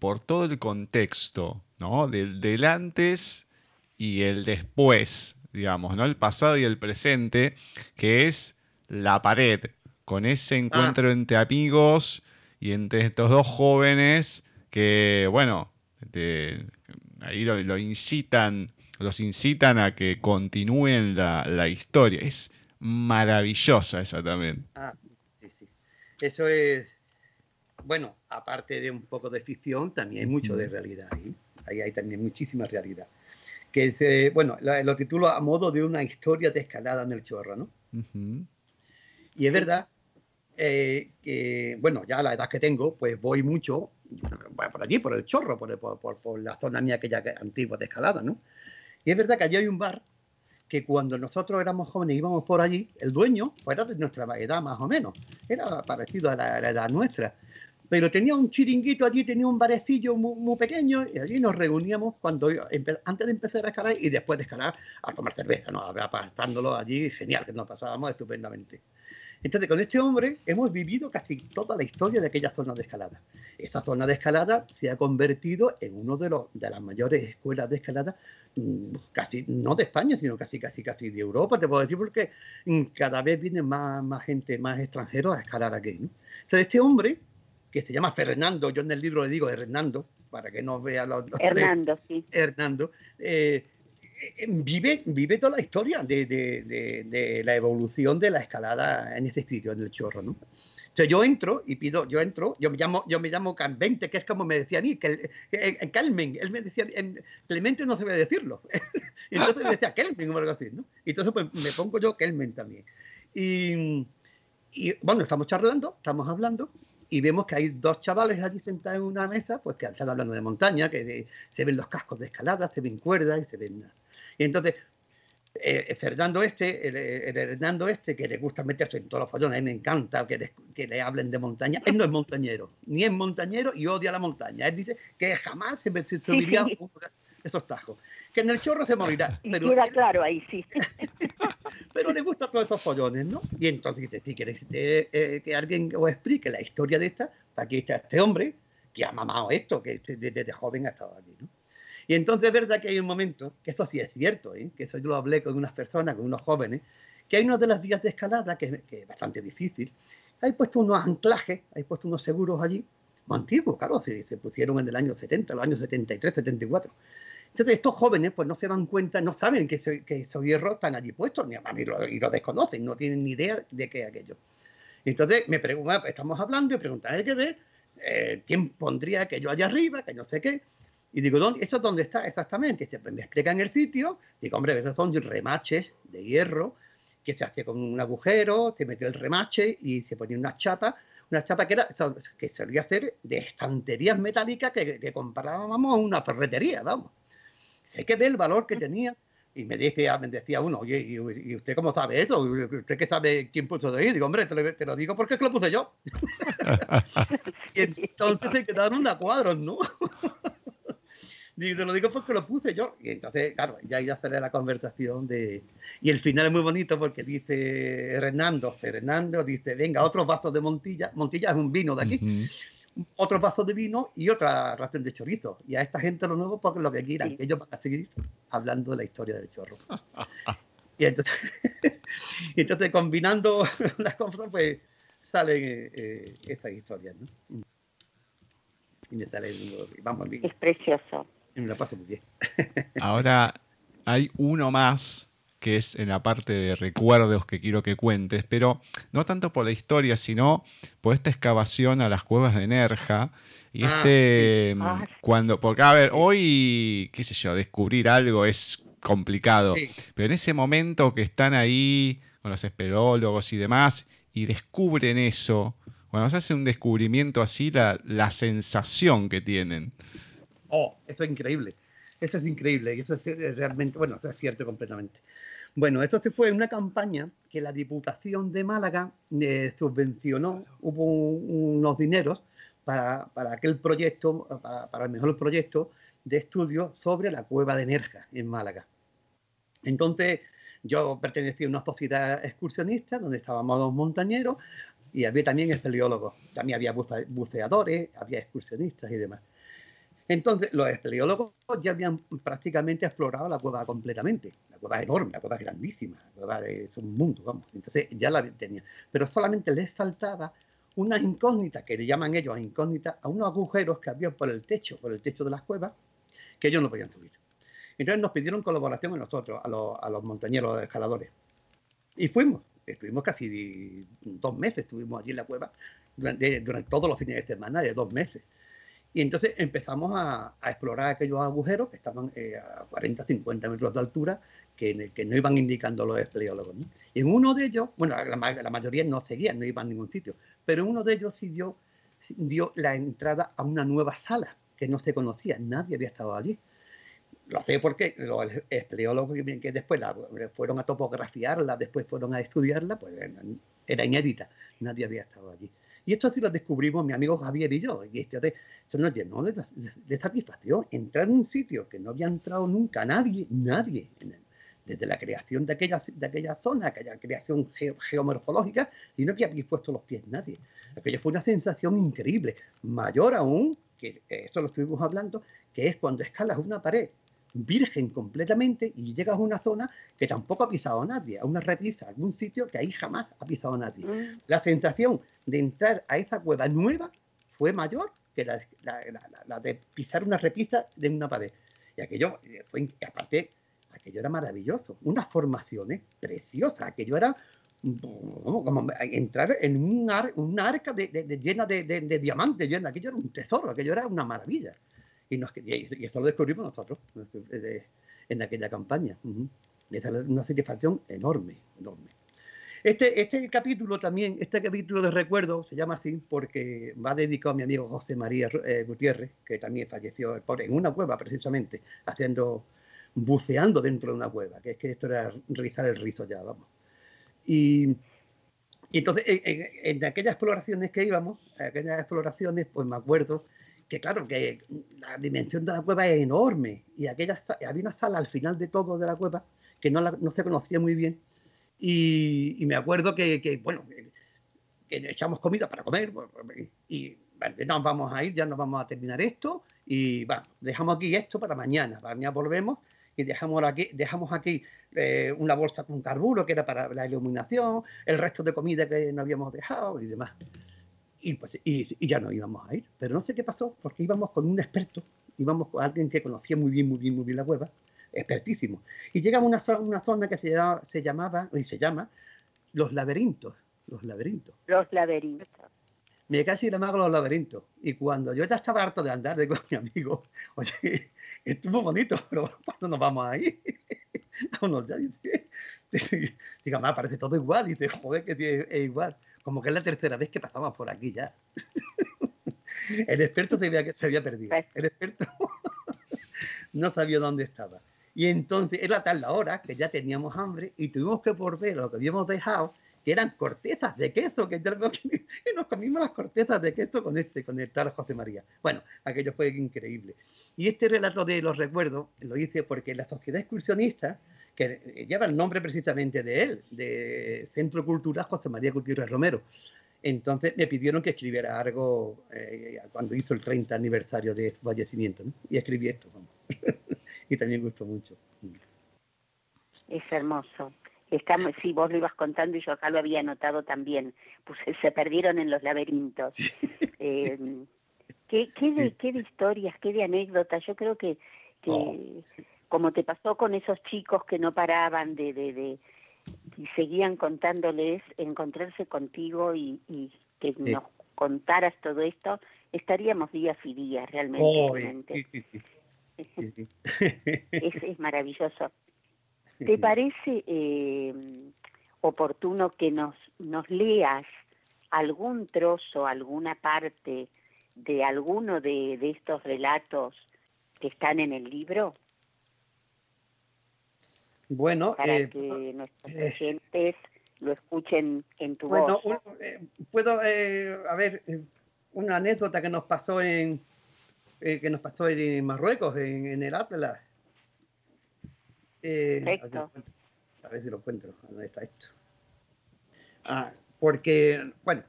por todo el contexto, ¿no? Del antes y el después, digamos, ¿no? El pasado y el presente, que es La pared, con ese encuentro entre amigos y entre estos dos jóvenes que, bueno, ahí los incitan a que continúen la historia. Es maravillosa esa también. Sí. Eso es... Bueno, aparte de un poco de ficción, también hay mucho de realidad ahí. Ahí hay también muchísima realidad. Que es, lo titulo a modo de una historia de escalada en el Chorro, ¿no? Uh-huh. Y es verdad que, bueno, ya a la edad que tengo, pues voy mucho por allí, por el Chorro, por la zona mía aquella antigua de escalada, ¿no? Y es verdad que allí hay un bar que cuando nosotros éramos jóvenes íbamos por allí, el dueño era de nuestra edad más o menos, era parecido a la edad nuestra, pero tenía un chiringuito allí, tenía un barecillo muy, muy pequeño y allí nos reuníamos antes de empezar a escalar y después de escalar a tomar cerveza, ¿no? Pasándolo allí, genial, que nos pasábamos estupendamente. Entonces, con este hombre hemos vivido casi toda la historia de aquella zona de escalada. Esa zona de escalada se ha convertido en una de las mayores escuelas de escalada, casi no de España, sino casi de Europa, te puedo decir, porque cada vez vienen más gente, más extranjeros a escalar aquí, ¿no? Entonces, este hombre, que se llama Fernando, yo en el libro le digo Hernando, para que no vea los Hernando, sí. Hernando, vive toda la historia de la evolución de la escalada en este sitio, en el Chorro, ¿no? Entonces yo me llamo Clemente, que es como me decía a mí, que Carmen, él me decía, Clemente no sabía decirlo, entonces me decía Carmen o algo así, ¿no? Entonces pues me pongo yo Carmen también. Y bueno, estamos charlando, estamos hablando, y vemos que hay dos chavales allí sentados en una mesa, pues que están hablando de montaña, que se ven los cascos de escalada, se ven cuerdas y se ven nada. Y entonces, el Hernando este, que le gusta meterse en todos los follones, a él me encanta que le hablen de montaña, él no es montañero, ni es montañero y odia la montaña. Él dice que jamás se subiría esos tajos, que en el Chorro se morirá. Y pero queda claro ahí, sí. Pero le gustan todos esos follones, ¿no? Y entonces dice, si queréis que alguien os explique la historia de esta, aquí está este hombre que ha mamado esto, que desde joven ha estado aquí, ¿no? Y entonces es verdad que hay un momento, que eso sí es cierto, que eso yo lo hablé con unas personas, con unos jóvenes, que hay una de las vías de escalada, que es bastante difícil, hay puesto unos anclajes, hay puesto unos seguros allí, antiguos, claro, se pusieron en el año 70, los años 73, 74. Entonces estos jóvenes pues no se dan cuenta, no saben que esos hierros están allí puestos, y lo desconocen, no tienen ni idea de qué es aquello. Entonces me preguntan, estamos hablando y preguntan, hay que ver quién pondría aquello allá arriba, que no sé qué. Y digo, ¿eso dónde está exactamente? Me explican el sitio. Digo, hombre, esos son remaches de hierro que se hace con un agujero, se metió el remache y se ponía una chapa que solía hacer de estanterías metálicas que comparábamos a una ferretería, vamos. Hay que ver el valor que tenía Y me decía uno, oye, ¿y usted cómo sabe eso? ¿Usted qué sabe quién puso de ahí? Digo, hombre, te lo digo porque es que lo puse yo. Y entonces se quedaron a cuadros, ¿no? Digo, te lo digo porque lo puse yo. Y entonces, claro, ya sale la conversación de... Y el final es muy bonito porque dice Fernando dice, venga, otros vasos de Montilla. Montilla es un vino de aquí. Uh-huh. Otros vasos de vino y otra ración de chorizo. Y a esta gente lo nuevo, porque lo que quieran, que ellos van a seguir hablando de la historia del Chorro. Y entonces, entonces combinando las cosas, pues salen estas historias, ¿no? Y me sale, vamos, bien. Es precioso. Y me lo paso muy bien. Ahora hay uno más, que es en la parte de recuerdos que quiero que cuentes, pero no tanto por la historia, sino por esta excavación a las cuevas de Nerja. Y cuando, porque a ver, hoy, qué sé yo, descubrir algo es complicado, sí, pero en ese momento que están ahí con los espeleólogos y demás y descubren eso, cuando se hace un descubrimiento así, la sensación que tienen. Oh, esto es increíble. Eso es increíble, y eso es realmente, bueno, eso es cierto completamente. Bueno, eso se fue una campaña que la Diputación de Málaga subvencionó, hubo unos dineros para aquel proyecto, para el mejor proyecto de estudio sobre la Cueva de Nerja en Málaga. Entonces, yo pertenecía a una sociedad excursionista donde estábamos dos montañeros y había también espeleólogos, también había buceadores, había excursionistas y demás. Entonces, los espeleólogos ya habían prácticamente explorado la cueva completamente. La cueva es enorme, la cueva es grandísima, la cueva es un mundo, vamos. Entonces, ya la tenían. Pero solamente les faltaba una incógnita, que le llaman ellos incógnita, a unos agujeros que había por el techo de las cuevas, que ellos no podían subir. Entonces, nos pidieron colaboración a nosotros, a los montañeros, a los escaladores. Y fuimos. Estuvimos casi 2 meses, estuvimos allí en la cueva, durante todos los fines de semana de 2 meses. Y entonces empezamos a explorar aquellos agujeros que estaban a 40, 50 metros de altura, que no iban indicando los espeleólogos, ¿no? Y en uno de ellos, bueno, la mayoría no seguían, no iban a ningún sitio, pero uno de ellos sí dio la entrada a una nueva sala que no se conocía, nadie había estado allí. Lo sé porque los espeleólogos que después fueron a topografiarla, después fueron a estudiarla, pues era inédita, nadie había estado allí. Y esto sí lo descubrimos mi amigo Javier y yo. Y esto nos llenó de satisfacción. Entrar en un sitio que no había entrado nunca nadie. Desde la creación de aquella zona, aquella creación geomorfológica, sino que había puesto los pies nadie. Aquello fue una sensación increíble. Mayor aún, que eso lo estuvimos hablando, que es cuando escalas una pared virgen completamente y llegas a una zona que tampoco ha pisado nadie, a una repisa, a algún sitio que ahí jamás ha pisado nadie. La sensación de entrar a esa cueva nueva fue mayor que la de pisar una repisa de una pared. Y aquello fue, aparte, aquello era maravilloso, unas formaciones preciosas, aquello era como entrar en una arca llena de diamantes, llena, aquello era un tesoro, aquello era una maravilla. Y esto lo descubrimos nosotros en aquella campaña. Es una satisfacción enorme. Este capítulo de recuerdo se llama así porque va dedicado a mi amigo José María Gutiérrez, que también falleció en una cueva precisamente, buceando dentro de una cueva, que es que esto era rizar el rizo ya, vamos. Y entonces, en aquellas exploraciones que íbamos, pues me acuerdo que claro, que la dimensión de la cueva es enorme y había una sala al final de todo de la cueva que no se conocía muy bien y me acuerdo que echamos comida para comer y vale, nos vamos a ir, ya nos vamos a terminar esto y bueno, dejamos aquí esto para mañana volvemos y dejamos aquí una bolsa con carburo que era para la iluminación, el resto de comida que no habíamos dejado y demás. Y ya no íbamos a ir, pero no sé qué pasó, porque íbamos con un experto, íbamos con alguien que conocía muy bien la cueva, expertísimo. Y llegamos a una zona que se llama Los Laberintos. Me casi llamaba Los Laberintos. Y cuando yo ya estaba harto de andar, digo a mi amigo, oye, estuvo bonito, pero ¿cuándo nos vamos a ir? Vámonos ya, dice. Digo, mamá, parece todo igual, dice, joder, que es igual. Como que es la tercera vez que pasamos por aquí ya. El experto se había perdido. El experto no sabía dónde estaba. Y entonces era tal la hora que ya teníamos hambre y tuvimos que volver a lo que habíamos dejado, que eran cortezas de queso, que nos comimos las cortezas de queso con el tal José María. Bueno, aquello fue increíble. Y este relato de los recuerdos lo hice porque la Sociedad Excursionista, que lleva el nombre precisamente de él, de Centro Cultural José María Gutiérrez Romero, entonces me pidieron que escribiera algo cuando hizo el 30 aniversario de su fallecimiento, ¿no? Y escribí esto, vamos. Y también gustó mucho. Es hermoso. Sí, vos lo ibas contando y yo acá lo había anotado también. Pues se perdieron en los laberintos. Sí. ¿Qué de historias, qué de anécdotas? Yo creo que como te pasó con esos chicos que no paraban y seguían contándoles, encontrarse contigo y que nos contaras todo esto, estaríamos días y días realmente. Sí. Es maravilloso. ¿Te parece oportuno que nos leas algún trozo, alguna parte de alguno de estos relatos que están en el libro? Bueno, para que nuestros oyentes lo escuchen en tu voz. Bueno, una anécdota que nos pasó en Marruecos, en el Atlas. Perfecto. A ver si lo encuentro. ¿Dónde está esto? Porque, bueno,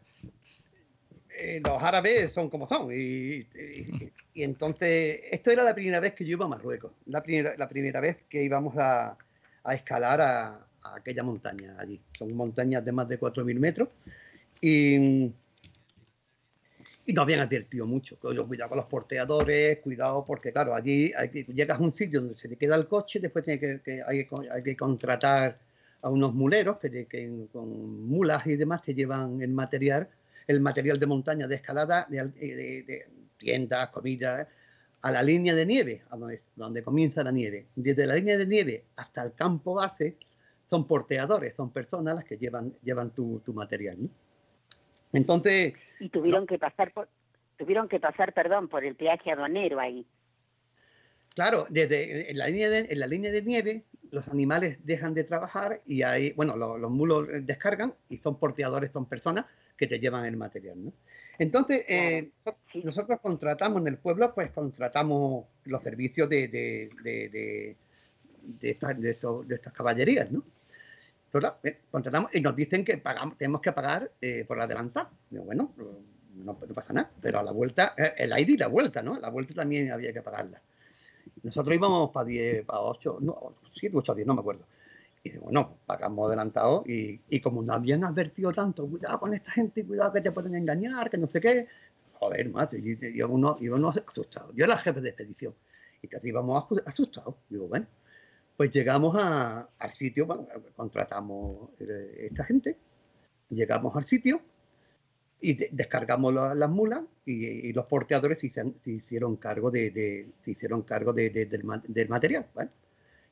los árabes son como son. Y entonces, esto era la primera vez que yo iba a Marruecos. La primera vez que íbamos a escalar a aquella montaña allí. Son montañas de más de 4.000 metros. Y nos habían advertido mucho, cuidado con los porteadores, cuidado porque, claro, allí llegas a un sitio donde se te queda el coche, después hay que contratar a unos muleros que con mulas y demás te llevan el material de montaña, de escalada, de tiendas, comida, a la línea de nieve, a donde comienza la nieve. Desde la línea de nieve hasta el campo base son porteadores, son personas las que llevan tu material, ¿no? Entonces, y tuvieron que pasar por el peaje aduanero ahí. Claro, desde en la línea de nieve los animales dejan de trabajar y ahí, bueno, los mulos descargan y son porteadores, son personas que te llevan el material, ¿no? Entonces, nosotros contratamos en el pueblo, pues contratamos los servicios de estas caballerías, ¿no? Entonces, contratamos y nos dicen que tenemos que pagar por adelantado. Bueno, no pasa nada, pero a la vuelta, el ID y la vuelta, ¿no? La vuelta también había que pagarla. Nosotros íbamos para 10, para 8, no, 7, 8, 10, no me acuerdo. Y bueno, pagamos adelantado y como nos habían advertido tanto, cuidado con esta gente, cuidado que te pueden engañar, que no sé qué. Joder, macho, yo uno asustado. Yo era el jefe de expedición y casi íbamos asustados. Digo, bueno. Pues llegamos al sitio, bueno, contratamos esta gente, llegamos al sitio y descargamos las mulas y los porteadores se hicieron cargo del material, ¿vale?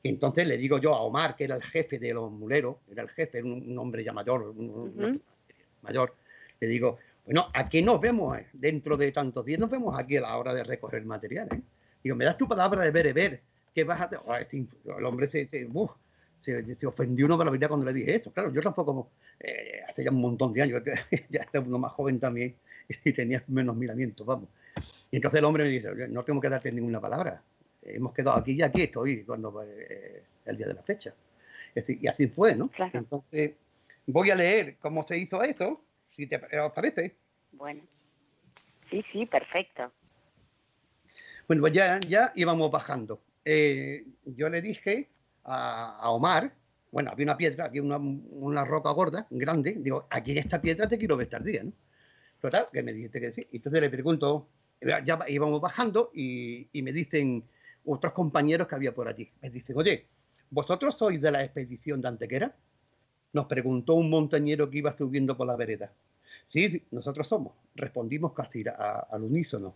Y entonces le digo yo a Omar, que era el jefe de los muleros, un hombre ya mayor, le digo, bueno, aquí nos vemos, dentro de tantos días nos vemos aquí a la hora de recoger el material, ¿eh? Digo, me das tu palabra de bereber. Que vas a... El hombre se ofendió una barbaridad cuando le dije esto. Claro, yo tampoco, hace ya un montón de años, ya era uno más joven también y tenía menos miramientos, vamos. Y entonces el hombre me dice, no tengo que darte ninguna palabra. Hemos quedado aquí y aquí estoy cuando el día de la fecha. Y así fue, ¿no? Claro. Entonces voy a leer cómo se hizo esto, si te parece. Bueno. Sí, perfecto. Bueno, pues ya íbamos bajando. Yo le dije a Omar, bueno, había una piedra, aquí una roca gorda, grande, digo, aquí en esta piedra te quiero ver tardía, ¿no? Total, que me dijiste que sí. Entonces le pregunto, ya íbamos bajando y me dicen otros compañeros que había por allí, me dicen, oye, ¿vosotros sois de la expedición de Antequera? Nos preguntó un montañero que iba subiendo por la vereda. Sí, nosotros somos, respondimos casi al unísono.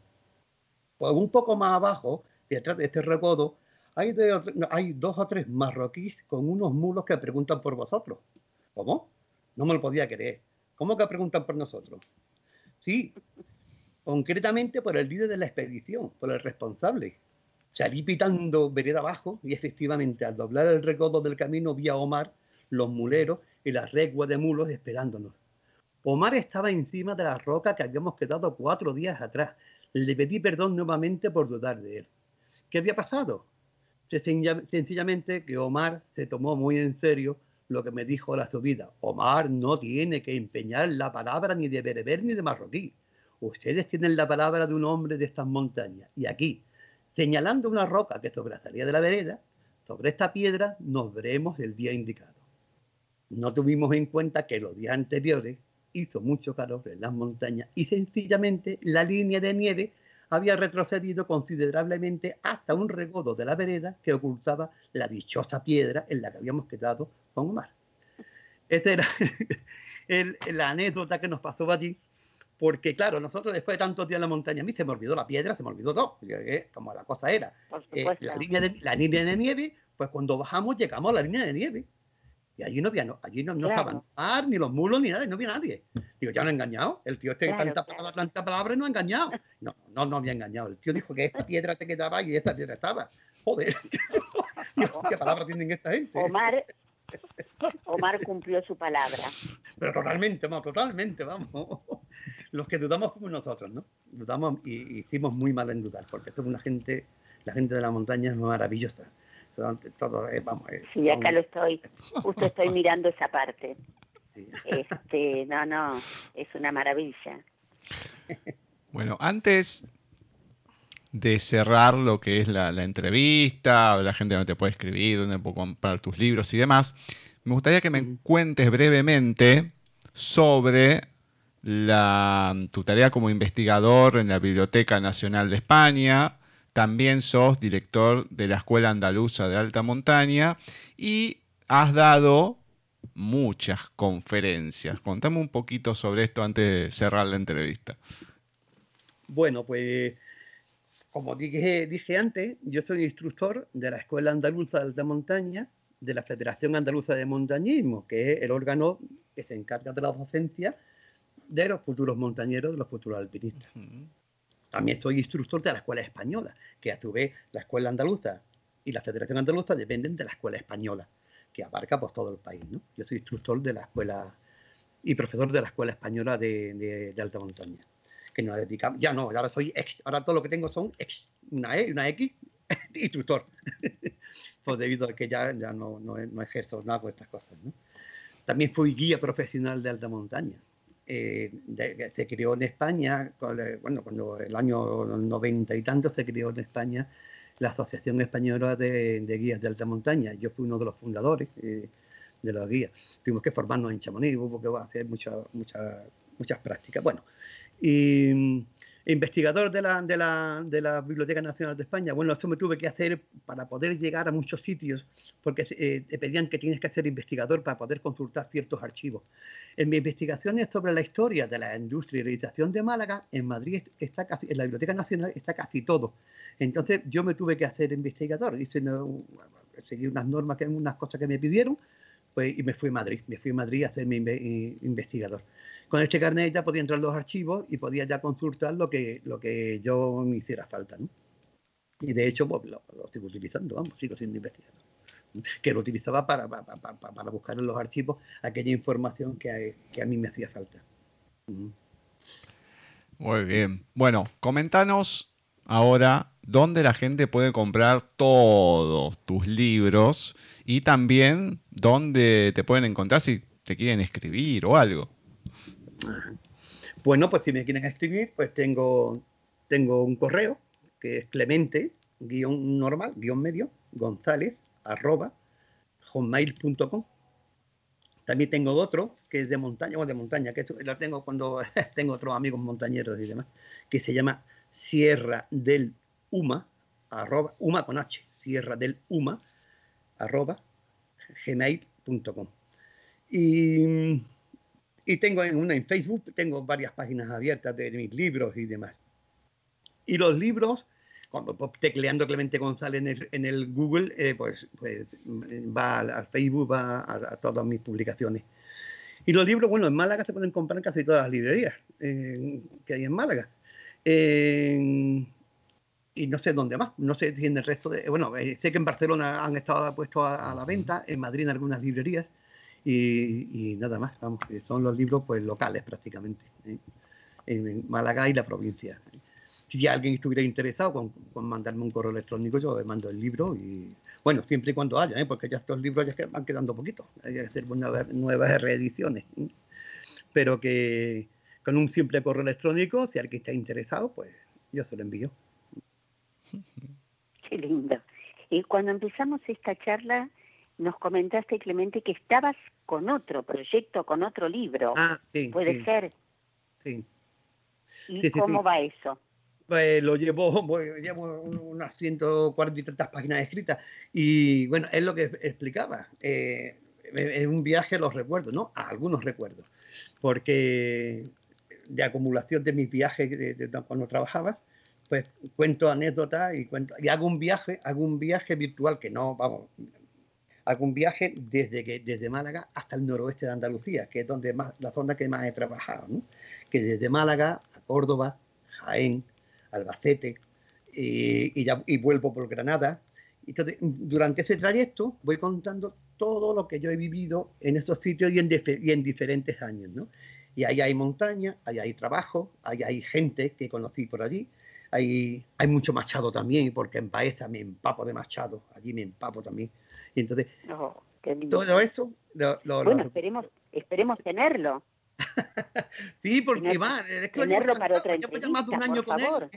Pues un poco más abajo, detrás de este recodo, hay dos o tres marroquíes con unos mulos que preguntan por vosotros. ¿Cómo? No me lo podía creer. ¿Cómo que preguntan por nosotros? Sí, concretamente por el líder de la expedición, por el responsable. Salí pitando vereda abajo y efectivamente al doblar el recodo del camino vi a Omar, los muleros y la recua de mulos esperándonos. Omar estaba encima de la roca que habíamos quedado 4 días atrás. Le pedí perdón nuevamente por dudar de él. ¿Qué había pasado? Sencillamente que Omar se tomó muy en serio lo que me dijo a la subida. Omar no tiene que empeñar la palabra ni de bereber ni de marroquí. Ustedes tienen la palabra de un hombre de estas montañas. Y aquí, señalando una roca que sobresalía de la vereda, sobre esta piedra nos veremos el día indicado. No tuvimos en cuenta que los días anteriores hizo mucho calor en las montañas y sencillamente la línea de nieve había retrocedido considerablemente hasta un recodo de la vereda que ocultaba la dichosa piedra en la que habíamos quedado con Omar. Esta era la anécdota que nos pasó allí, porque claro, nosotros después de tantos días en la montaña, a mí se me olvidó la piedra, se me olvidó todo, como la cosa era. La línea de nieve, pues cuando bajamos llegamos a la línea de nieve. Y allí no estaban Omar, ni los mulos, ni nada, no había nadie. Digo, ya no ha engañado. El tío este, tanta palabra, no ha engañado. No había engañado. El tío dijo que esta piedra te quedaba y esta piedra estaba. Joder. Dios, ¿qué palabra tienen esta gente? Omar cumplió su palabra. Pero totalmente, vamos. Los que dudamos como nosotros, ¿no? Dudamos y hicimos muy mal en dudar, porque esto es la gente de la montaña es maravillosa. Todo, sí, acá lo estoy, justo estoy mirando esa parte. Sí. Es una maravilla. Bueno, antes de cerrar lo que es la entrevista, la gente donde te puede escribir, donde puede comprar tus libros y demás, me gustaría que me cuentes brevemente sobre tu tarea como investigador en la Biblioteca Nacional de España. También sos director de la Escuela Andaluza de Alta Montaña y has dado muchas conferencias. Contame un poquito sobre esto antes de cerrar la entrevista. Bueno, pues como dije antes, yo soy instructor de la Escuela Andaluza de Alta Montaña de la Federación Andaluza de Montañismo, que es el órgano que se encarga de la docencia de los futuros montañeros, de los futuros alpinistas. Uh-huh. También soy instructor de la Escuela Española, que a su vez la Escuela Andaluza y la Federación Andaluza dependen de la Escuela Española, que abarca pues, todo el país, ¿no? Yo soy instructor de la Escuela y profesor de la Escuela Española de Alta Montaña, que nos dedicamos... Ahora todo lo que tengo son ex, una E, una X, instructor. Pues debido a que ya no ejerzo nada con estas cosas, ¿no? También fui guía profesional de Alta Montaña. Se creó en España, cuando el año 90 y tanto se creó en España la Asociación Española de Guías de Alta Montaña. Yo fui uno de los fundadores de los guías. Tuvimos que formarnos en Chamonix, porque va a hacer muchas prácticas. Bueno, y investigador de la Biblioteca Nacional de España. Bueno, eso me tuve que hacer para poder llegar a muchos sitios, porque te pedían que tienes que ser investigador para poder consultar ciertos archivos. En mis investigaciones sobre la historia de la industrialización de Málaga, en Madrid en la Biblioteca Nacional está casi todo. Entonces yo me tuve que hacer investigador. Seguí unas normas, unas cosas que me pidieron, pues, y me fui a Madrid a hacerme investigador. Con este carnet ya podía entrar a los archivos y podía ya consultar lo que yo me hiciera falta, ¿no? Y de hecho, pues, lo sigo utilizando, sigo siendo investigador. Que lo utilizaba para buscar en los archivos aquella información que a mí me hacía falta. Muy bien. Bueno, coméntanos ahora dónde la gente puede comprar todos tus libros y también dónde te pueden encontrar si te quieren escribir o algo. Bueno, pues si me quieren escribir, pues tengo un correo que es clemente_gonzalez@hotmail.com. También tengo otro que es de montaña, que lo tengo cuando tengo otros amigos montañeros y demás, que se llama Sierra del Huma, @gmail.com. Y tengo en Facebook, tengo varias páginas abiertas de mis libros y demás. Y los libros, cuando tecleando Clemente González en el Google, pues va al Facebook, va a todas mis publicaciones. Y los libros, bueno, en Málaga se pueden comprar en casi todas las librerías que hay en Málaga. y no sé dónde más, no sé si en el resto de... Bueno, sé que en Barcelona han estado puestos a la venta, en Madrid en algunas librerías, y nada más, vamos, son los libros pues locales prácticamente, ¿eh? En Málaga y la provincia. Si alguien estuviera interesado con mandarme un correo electrónico, yo le mando el libro y... Bueno, siempre y cuando haya, ¿eh? Porque ya estos libros ya van quedando poquitos, hay que hacer nuevas reediciones, ¿eh? Pero que con un simple correo electrónico, si alguien está interesado, pues yo se lo envío. Qué lindo. Cuando empezamos esta charla, nos comentaste, Clemente, que estabas con otro proyecto, con otro libro. Ah, sí. ¿Puede ser? Sí. ¿Y cómo va eso? Pues lo llevo unas 140 y tantas páginas escritas. Y bueno, es lo que explicaba. Es un viaje a los recuerdos, ¿no? A algunos recuerdos. Porque de acumulación de mis viajes de cuando trabajaba, pues cuento anécdotas y hago un viaje virtual que no, vamos, hago un viaje desde Málaga hasta el noroeste de Andalucía, que es donde más, la zona que más he trabajado, ¿no? Que desde Málaga a Córdoba, Jaén, Albacete, y vuelvo por Granada. Entonces, durante ese trayecto voy contando todo lo que yo he vivido en estos sitios y en diferentes años, ¿no? Y ahí hay montaña, ahí hay trabajo, ahí hay gente que conocí por allí. Hay mucho Machado también, porque en Baeza me empapo de Machado, allí me empapo también. Y entonces, todo eso... Esperemos tenerlo. Sí, porque va... Tenerlo para otra entrevista, por favor.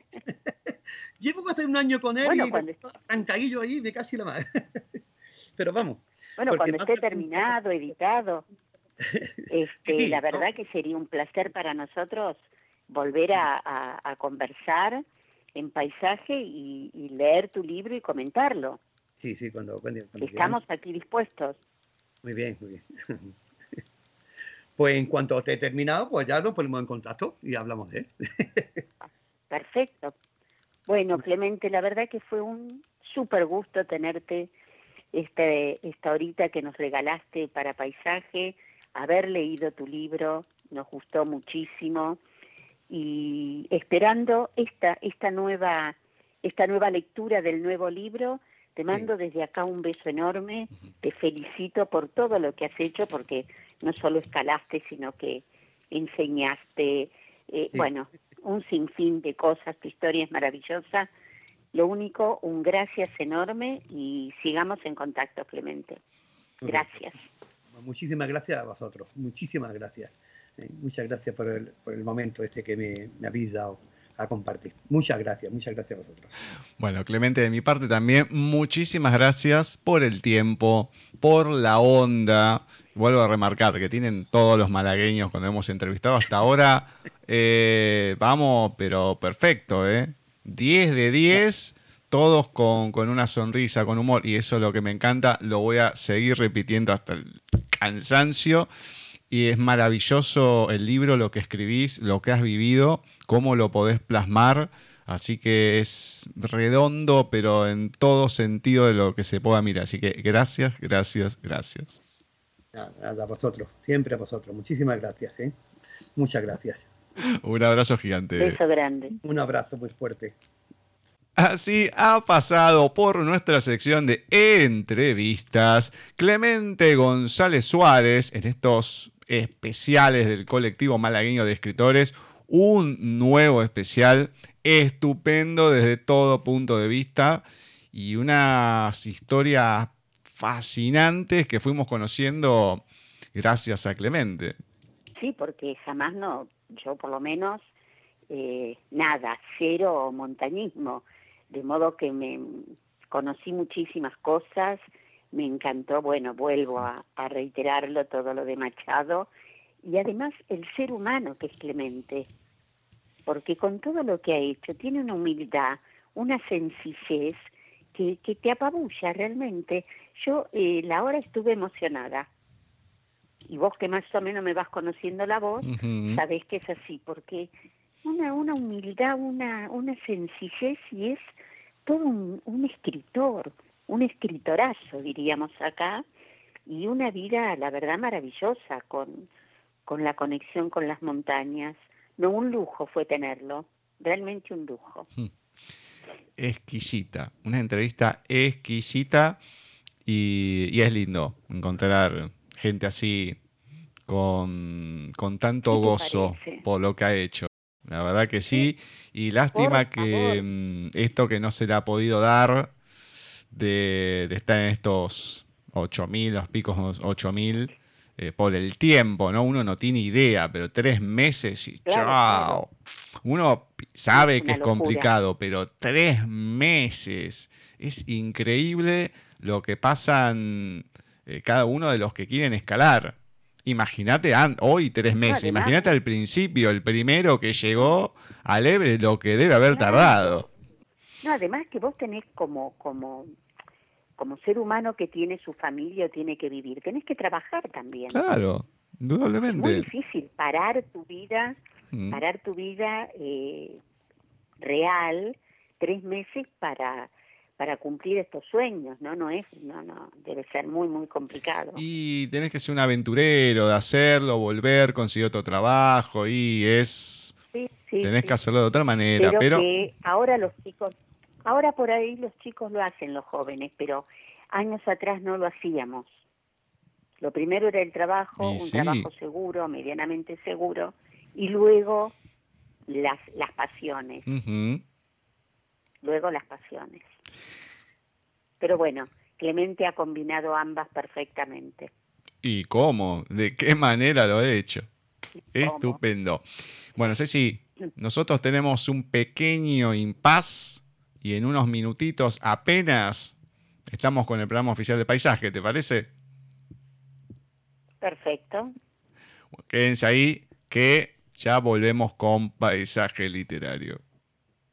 Llevo casi un año con él trancadillo ahí, me casi la madre. Pero vamos. Bueno, cuando esté terminado, editado, sí, la verdad que sería un placer para nosotros... volver a conversar en Paisaje y leer tu libro y comentarlo. Sí, sí, cuando estamos quieran. Aquí dispuestos. Muy bien. Pues en cuanto esté terminado, pues ya nos ponemos en contacto y hablamos de él. Perfecto. Bueno, Clemente, la verdad que fue un súper gusto tenerte esta horita que nos regalaste para Paisaje, haber leído tu libro, nos gustó muchísimo. Y esperando esta nueva lectura del nuevo libro, te mando desde acá un beso enorme, te felicito por todo lo que has hecho, porque no solo escalaste, sino que enseñaste, bueno, un sinfín de cosas, tu historia es maravillosa. Lo único, un gracias enorme y sigamos en contacto, Clemente. Gracias. Muchísimas gracias a vosotros, muchísimas gracias. Muchas gracias por el momento que me habéis dado a compartir. Muchas gracias a vosotros. Bueno, Clemente, de mi parte también, muchísimas gracias por el tiempo, por la onda. Vuelvo a remarcar que tienen todos los malagueños cuando hemos entrevistado hasta ahora. Vamos, pero perfecto, 10 de 10, todos con una sonrisa, con humor, y eso es lo que me encanta, lo voy a seguir repitiendo hasta el cansancio. Y es maravilloso el libro, lo que escribís, lo que has vivido, cómo lo podés plasmar. Así que es redondo, pero en todo sentido de lo que se pueda mirar. Así que gracias. A vosotros, siempre a vosotros. Muchísimas gracias, Muchas gracias. Un abrazo gigante. Beso grande. Un abrazo muy fuerte. Así ha pasado por nuestra sección de entrevistas Clemente González Suárez en estos especiales del Colectivo Malagueño de Escritores. Un nuevo especial estupendo desde todo punto de vista y unas historias fascinantes que fuimos conociendo gracias a Clemente. Sí, porque jamás yo por lo menos, cero montañismo. De modo que me conocí muchísimas cosas, me encantó, bueno, vuelvo a reiterarlo, todo lo de Machado, y además el ser humano que es Clemente, porque con todo lo que ha hecho tiene una humildad, una sencillez que te apabulla realmente. Yo la hora estuve emocionada, y vos que más o menos me vas conociendo la voz, uh-huh, sabés que es así, porque... Una humildad, una sencillez, y es todo un escritor, un escritorazo, diríamos acá, y una vida, la verdad, maravillosa con la conexión con las montañas. No, un lujo fue tenerlo, realmente un lujo. exquisita, una entrevista exquisita, y es lindo encontrar gente así con tanto gozo por lo que ha hecho. La verdad que sí, y lástima que esto que no se le ha podido dar de estar en estos 8.000, los picos 8.000, por el tiempo, ¿no? Uno no tiene idea, pero 3 meses y chao. Claro. Uno sabe que es complicado, pero 3 meses. Es increíble lo que pasan cada uno de los que quieren escalar. Imagínate hoy 3 meses, imagínate al principio, el primero que llegó al Ebre, lo que debe haber tardado. No, además que vos tenés como ser humano que tiene su familia o tiene que vivir, tenés que trabajar también. Claro, indudablemente. Es muy difícil parar tu vida real 3 meses para cumplir estos sueños, ¿no? No, debe ser muy, muy complicado. Y tenés que ser un aventurero de hacerlo, volver, conseguir otro trabajo, y tenés que hacerlo de otra manera. Pero que ahora los chicos... Ahora por ahí los chicos lo hacen, los jóvenes, pero años atrás no lo hacíamos. Lo primero era el trabajo, trabajo seguro, medianamente seguro, y luego las pasiones. Uh-huh. Luego las pasiones. Pero bueno, Clemente ha combinado ambas perfectamente. ¿Y cómo? ¿De qué manera lo he hecho? Estupendo. Bueno, Ceci, nosotros tenemos un pequeño impas. Y en unos minutitos apenas estamos con el programa oficial de Paisaje, ¿te parece? Perfecto. Quédense ahí que ya volvemos con Paisaje Literario.